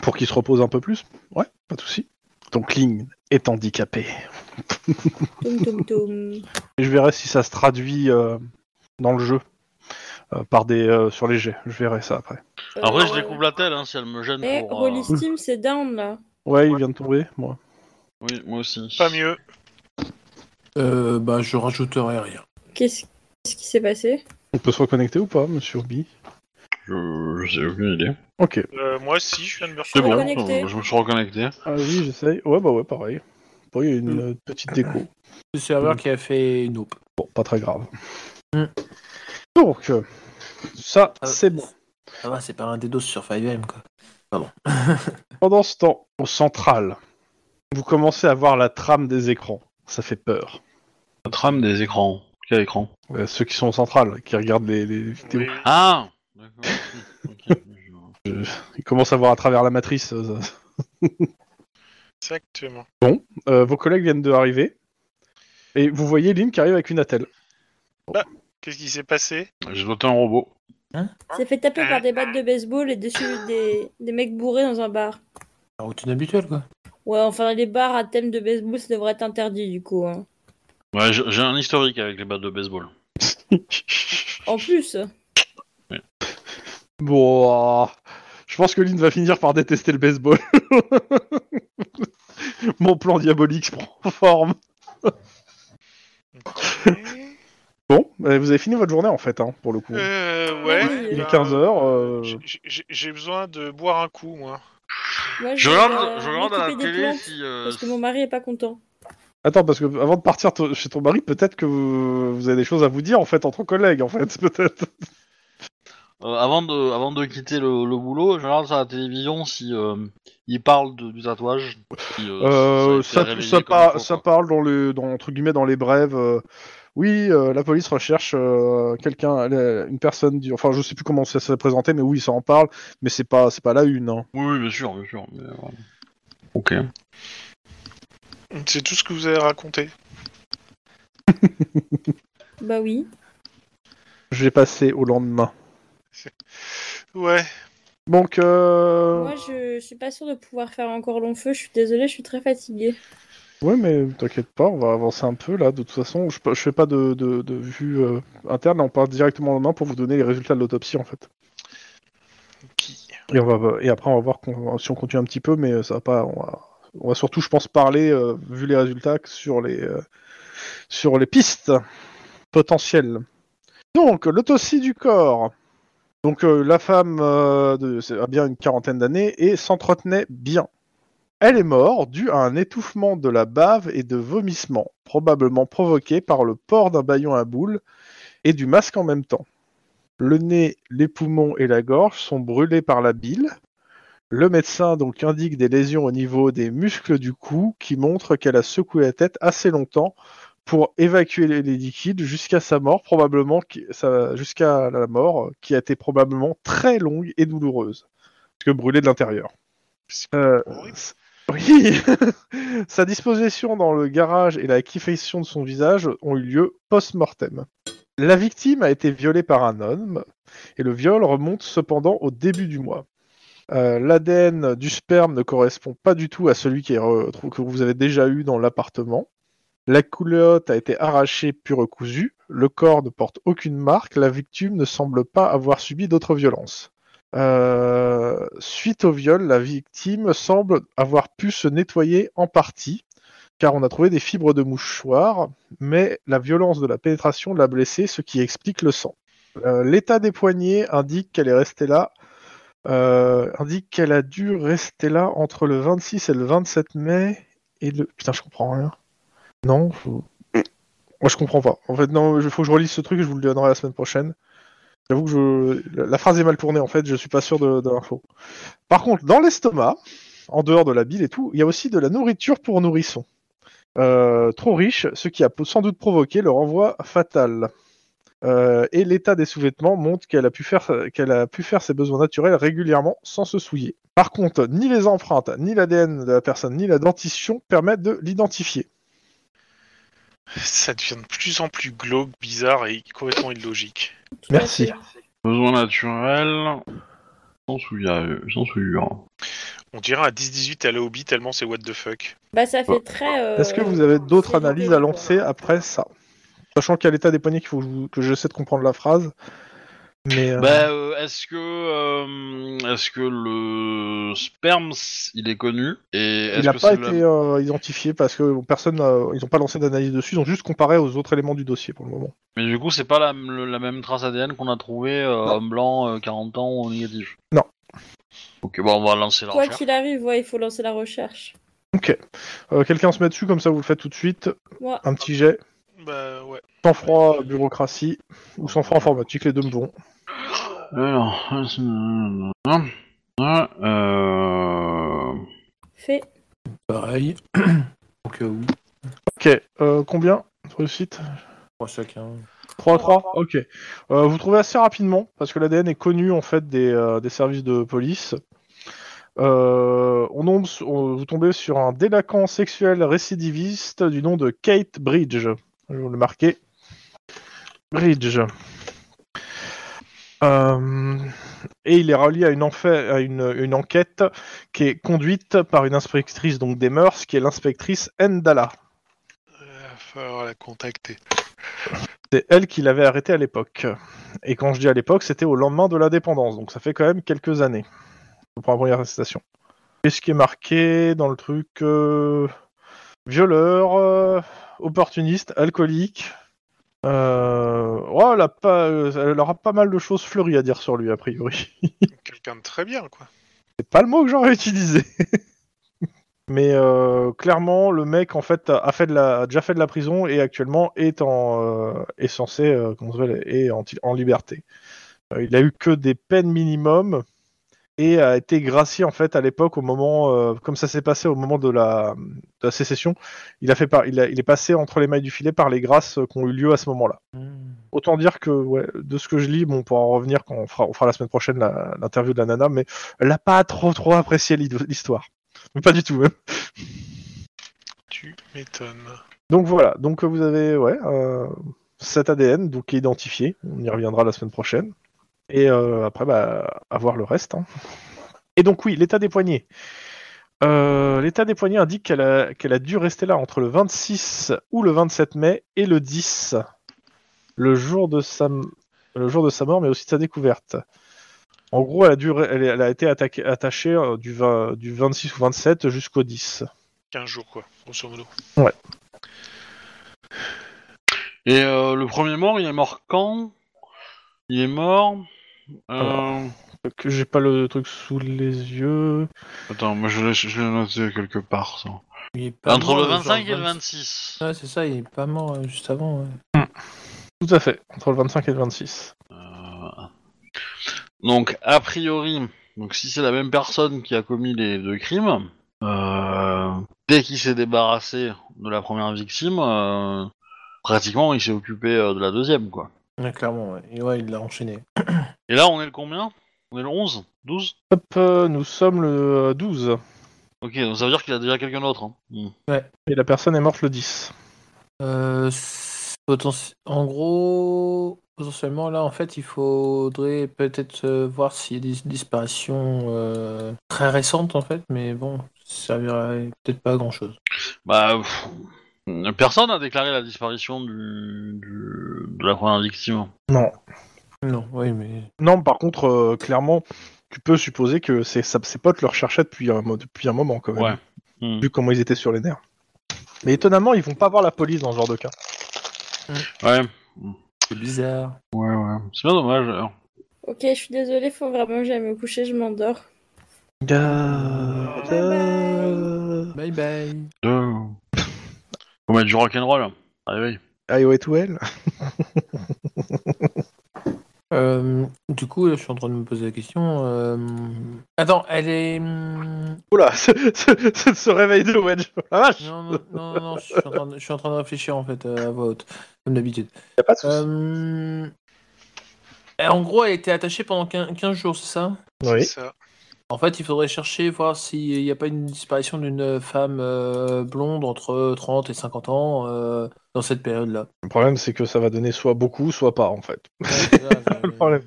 Pour qu'il se repose un peu plus. Ouais, pas de soucis. Ton Lynn est handicapé. Je verrai si ça se traduit dans le jeu par des sur les jets. Je verrai ça après. Après, je découvre la telle si elle me gêne. Rolly Steam, c'est down là. Ouais, il vient de tomber, moi. Oui, moi aussi. Pas mieux. Je rajouterai rien. Qu'est-ce qui s'est passé ? On peut se reconnecter ou pas, monsieur Obi ? J'ai aucune idée. Ok. Moi aussi, je viens de me reconnecter. C'est bon, je me suis reconnecté. Ah oui, j'essaye. Ouais, pareil. Il y a une petite déco. Le serveur qui a fait une oupe. Bon, pas très grave. Donc, ça c'est bon. Ça va, c'est pas un DDoS sur 5M, quoi. Pardon. Pendant ce temps, au central, vous commencez à voir la trame des écrans. Ça fait peur. La trame des écrans ? Quel écran ? Ceux qui sont au central, qui regardent les vidéos. Oui. Ah ! D'accord. Okay. Ils commencent à voir à travers la matrice. Ça. Exactement. Bon, vos collègues viennent d'arriver, et vous voyez Lynn qui arrive avec une attelle. Bah, qu'est-ce qui s'est passé ? J'ai doté un robot. Hein ? S'est fait taper par des battes de baseball et dessus des mecs bourrés dans un bar. La routine habituelle, quoi. Ouais, enfin, les bars à thème de baseball, ça devrait être interdit, du coup. Hein. Ouais, j'ai un historique avec les battes de baseball. En plus. Ouais. Bon... Je pense que Lynn va finir par détester le baseball. Mon plan diabolique prend forme. Bon, vous avez fini votre journée en fait, hein, pour le coup. Ouais. Il est 15h. J'ai besoin de boire un coup, moi. Ouais, je regarde à la télé si... Parce que mon mari est pas content. Attends, parce que avant de partir chez ton mari, peut-être que vous avez des choses à vous dire en fait, entre collègues, en fait, peut-être. Avant de quitter le boulot, je regarde sur la télévision si il parle du tatouage. Ça parle dans entre guillemets dans les brèves. La police recherche quelqu'un, une personne. Enfin, je sais plus comment ça s'est présenté, mais oui, ça en parle. Mais c'est pas la une. Hein. Oui, bien sûr. Mais, ok. C'est tout ce que vous avez raconté. Bah oui. Je vais passer au lendemain. Ouais. Donc moi je suis pas sûre de pouvoir faire encore long feu, je suis désolée, je suis très fatiguée. Ouais, mais t'inquiète pas, on va avancer un peu là. De toute façon, je fais pas de vue interne, on part directement au lendemain pour vous donner les résultats de l'autopsie en fait. Okay. Et après, on va voir si on continue un petit peu, mais ça va pas. On va surtout, je pense, parler vu les résultats sur les pistes potentielles. Donc, l'autopsie du corps. Donc, la femme a bien une quarantaine d'années et s'entretenait bien. Elle est morte due à un étouffement de la bave et de vomissements, probablement provoqués par le port d'un bâillon à boules et du masque en même temps. Le nez, les poumons et la gorge sont brûlés par la bile. Le médecin donc indique des lésions au niveau des muscles du cou qui montrent qu'elle a secoué la tête assez longtemps pour évacuer les liquides jusqu'à sa mort, probablement jusqu'à la mort, qui a été probablement très longue et douloureuse, parce que brûlée de l'intérieur. Oui. Sa disposition dans le garage et la liquéfaction de son visage ont eu lieu post-mortem. La victime a été violée par un homme, et le viol remonte cependant au début du mois. L'ADN du sperme ne correspond pas du tout à celui que vous avez déjà eu dans l'appartement. La culotte a été arrachée puis recousue. Le corps ne porte aucune marque. La victime ne semble pas avoir subi d'autres violences. Suite au viol, la victime semble avoir pu se nettoyer en partie, car on a trouvé des fibres de mouchoir, mais la violence de la pénétration l'a blessée, ce qui explique le sang. L'état des poignets indique qu'elle est restée là, indique qu'elle a dû rester là entre le 26 et le 27 mai et le... Putain, je comprends rien. Non, moi je comprends pas. En fait, non, il faut que je relise ce truc et je vous le donnerai la semaine prochaine. J'avoue que la phrase est mal tournée, en fait, je suis pas sûr de l'info. Par contre, dans l'estomac, en dehors de la bile et tout, il y a aussi de la nourriture pour nourrissons. Trop riche, ce qui a sans doute provoqué le renvoi fatal. Et l'état des sous-vêtements montre qu'elle a pu faire ses besoins naturels régulièrement sans se souiller. Par contre, ni les empreintes, ni l'ADN de la personne, ni la dentition permettent de l'identifier. Ça devient de plus en plus glauque, bizarre et complètement illogique. Merci. Besoin naturel, sans souillure. On dirait à 10-18 à la Hobby tellement c'est what the fuck. Bah ça fait très... Est-ce que vous avez d'autres analyses à lancer après ça ? Sachant qu'il y a l'état des poignets qu'il faut que j'essaie de comprendre la phrase. Mais est-ce que le sperme il est connu et est-ce il n'a pas été identifié parce que personne ils n'ont pas lancé d'analyse dessus, ils ont juste comparé aux autres éléments du dossier pour le moment. Mais du coup c'est pas la même trace ADN qu'on a trouvée homme blanc 40 ans au négatif. Non. Ok bon on va lancer la recherche. Quoi qu'il arrive ouais, il faut lancer la recherche. Ok quelqu'un se met dessus comme ça vous le faites tout de suite. Ouais. Un petit jet. Bah ouais. Sans froid bureaucratie ou sans froid informatique les deux me vont. Alors, fait. Pareil. Au cas où. Ok, combien sur le site ? 3 chacun. 3, ok. Vous trouvez assez rapidement, parce que l'ADN est connu en fait des services de police. Vous tombez sur un délinquant sexuel récidiviste du nom de Kate Bridge. Je vais le marquer. Bridge. Et il est relié à une enquête qui est conduite par une inspectrice donc des mœurs, qui est l'inspectrice Ndala. Il va falloir la contacter. C'est elle qui l'avait arrêté à l'époque. Et quand je dis à l'époque, c'était au lendemain de l'indépendance, donc ça fait quand même quelques années. Pour la première arrestation. Qu'est-ce qui est marqué dans le truc violeur, opportuniste, alcoolique. Elle aura pas mal de choses fleuries à dire sur lui, a priori. Quelqu'un de très bien, quoi. C'est pas le mot que j'aurais utilisé. Mais clairement, le mec, en fait, a déjà fait de la prison et actuellement est censé en liberté. Il a eu que des peines minimum et a été gracié, en fait, à l'époque, au moment... comme ça s'est passé au moment de la sécession, il est passé entre les mailles du filet par les grâces qui ont eu lieu à ce moment-là. Autant dire que, ouais, de ce que je lis, bon, on pourra en revenir quand on fera la semaine prochaine l'interview de la nana, mais elle n'a pas trop apprécié l'histoire. Mais pas du tout, même. Tu m'étonnes. Donc voilà, donc vous avez, cet ADN, donc, qui est identifié. On y reviendra la semaine prochaine. Et après, à voir le reste. Hein. Et donc oui, l'état des poignets. L'état des poignets indique qu'elle a dû rester là entre le 26 ou le 27 mai et le 10, le jour de sa mort, mais aussi de sa découverte. En gros, elle a été attachée du 26 ou 27 jusqu'au 10. 15 jours, quoi, grosso modo. Ouais. Et le premier mort, il est mort quand ? Il est mort... que j'ai pas le truc sous les yeux... Attends, moi je l'ai noté quelque part, ça. Entre le 25 et le 26. Ouais, c'est ça, il est pas mort juste avant. Ouais. Tout à fait, entre le 25 et le 26. Donc, a priori, si c'est la même personne qui a commis les deux crimes, dès qu'il s'est débarrassé de la première victime, pratiquement il s'est occupé de la deuxième, quoi. Ouais, clairement, ouais. Et ouais, il l'a enchaîné. Et là, on est le combien ? On est le 11 ? 12 ? Hop, nous sommes le 12. Ok, donc ça veut dire qu'il a déjà quelqu'un d'autre. Hein. Mmh. Ouais. Et la personne est morte le 10. En gros, potentiellement, là, en fait, il faudrait peut-être voir s'il y a des disparitions très récentes, en fait, mais bon, ça servirait peut-être pas à grand-chose. Bah... Personne n'a déclaré la disparition de la première victime. Non. Non, oui, mais... Non, par contre, clairement, tu peux supposer que ses potes le recherchaient depuis un moment, quand même. Ouais. Mmh. Vu comment ils étaient sur les nerfs. Mais étonnamment, ils vont pas voir la police dans ce genre de cas. Mmh. Ouais. C'est bizarre. Ouais. C'est bien dommage, alors. Ok, je suis désolée, faut vraiment que j'aille me coucher, je m'endors. Bye bye. Faut mettre du rock'n'roll. Allez, Highway to Hell. Du coup, je suis en train de me poser la question. Attends, elle est... Oula, ce réveil de Wedge. Ah, non, je suis en train de réfléchir en fait à voix haute, comme d'habitude. Y a pas de soucis. En gros, elle était attachée pendant 15 jours, c'est ça ? Oui. C'est ça. En fait, il faudrait chercher, voir s'il n'y a pas une disparition d'une femme blonde entre 30 et 50 ans dans cette période-là. Le problème, c'est que ça va donner soit beaucoup, soit pas, en fait. Ouais, c'est là, le problème.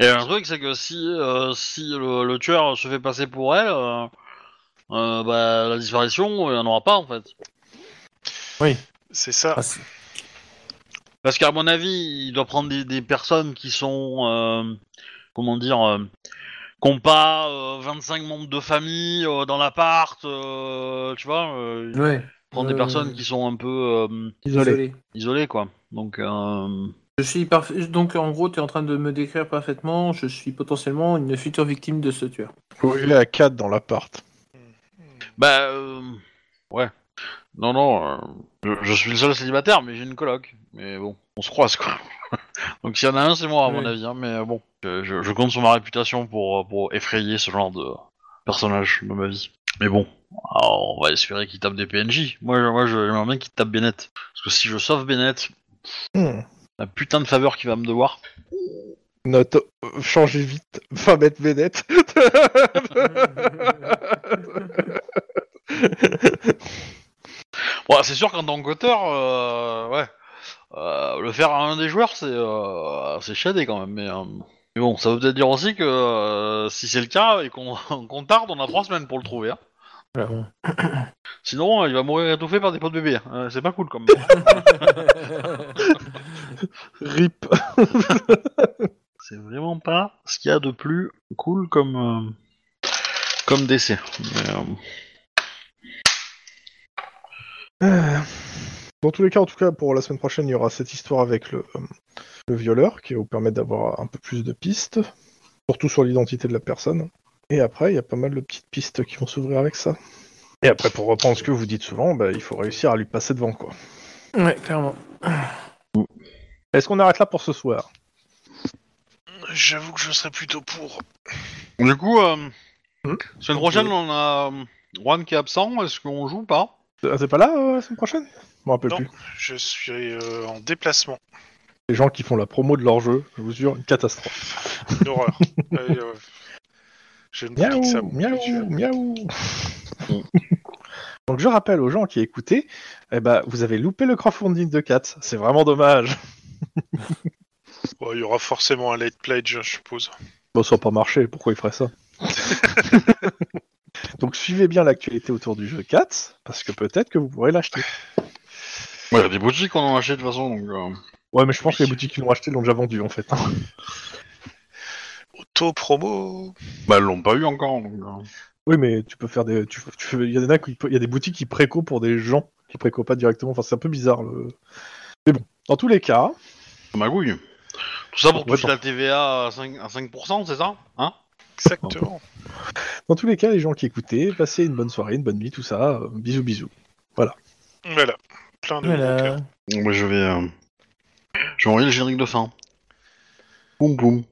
Et un truc, c'est que si le tueur se fait passer pour elle, la disparition, il n'y en aura pas, en fait. Oui. C'est ça. Ah, parce qu'à mon avis, il doit prendre des personnes qui sont... Qu'on pas 25 membres de famille dans l'appart, tu vois. Prendre des personnes qui sont un peu isolées, quoi. Donc, donc en gros, tu es en train de me décrire parfaitement. Je suis potentiellement une future victime de ce tueur. Faut aller à 4 dans l'appart. Ouais. Non. Je suis le seul célibataire, mais j'ai une coloc. Mais bon, on se croise, quoi. Donc s'il y en a un, c'est moi, à mon avis. Hein, mais bon, je compte sur ma réputation pour effrayer ce genre de personnage de ma vie. Mais bon, alors, on va espérer qu'il tape des PNJ. Moi, j'aimerais bien qu'il tape Bennett. Parce que si je sauve Bennett, la putain de faveur qu'il va me devoir... Note, changez vite, va mettre Bennett. Bon, c'est sûr qu'en tant qu'auteur, le faire à un des joueurs, c'est shadé quand même. Mais bon, ça veut peut-être dire aussi que si c'est le cas et qu'on tarde, on a 3 semaines pour le trouver. Hein. Ouais, bon. Sinon, il va mourir étouffé par des pots de bébé. C'est pas cool comme. Rip. C'est vraiment pas ce qu'il y a de plus cool comme décès. Mais, Dans tous les cas, en tout cas, pour la semaine prochaine, il y aura cette histoire avec le violeur, qui va vous permettre d'avoir un peu plus de pistes, surtout sur l'identité de la personne. Et après, il y a pas mal de petites pistes qui vont s'ouvrir avec ça. Et après, pour reprendre ce que vous dites souvent, il faut réussir à lui passer devant, quoi. Ouais, clairement. Est-ce qu'on arrête là pour ce soir ? J'avoue que je serais plutôt pour. Du coup, semaine prochaine, on a Juan qui est absent, est-ce qu'on joue ou pas ? C'est pas là la semaine prochaine ? Je m'en rappelle plus. Je suis en déplacement. Les gens qui font la promo de leur jeu, je vous jure, une catastrophe. Une horreur. Je ne miaou, que ça miaou. Donc je rappelle aux gens qui écoutaient, vous avez loupé le crowdfunding de Kat, c'est vraiment dommage. Il y aura forcément un late pledge, je suppose. Bon, ça n'a pas marché, pourquoi il ferait ça ? Donc suivez bien l'actualité autour du jeu Cats, parce que peut-être que vous pourrez l'acheter. Ouais, il y a des boutiques qu'on en a acheté de toute façon, donc... Ouais, mais je pense que les boutiques qui l'ont acheté l'ont déjà vendu, en fait. Auto-promo... Bah, elles l'ont pas eu encore, donc... Oui, mais tu peux faire des... Il y a des boutiques qui préco pour des gens qui préco pas directement, enfin, c'est un peu bizarre, le... Mais bon, dans tous les cas... Magouille. Tout ça pour toucher la TVA à 5%, c'est ça, hein? Exactement. Dans tous les cas, les gens qui écoutaient, passez une bonne soirée, une bonne nuit, tout ça. Bisous, bisous. Voilà. Voilà. Plein de voilà. Moi, je vais envoyer le générique de fin. Boum, boum.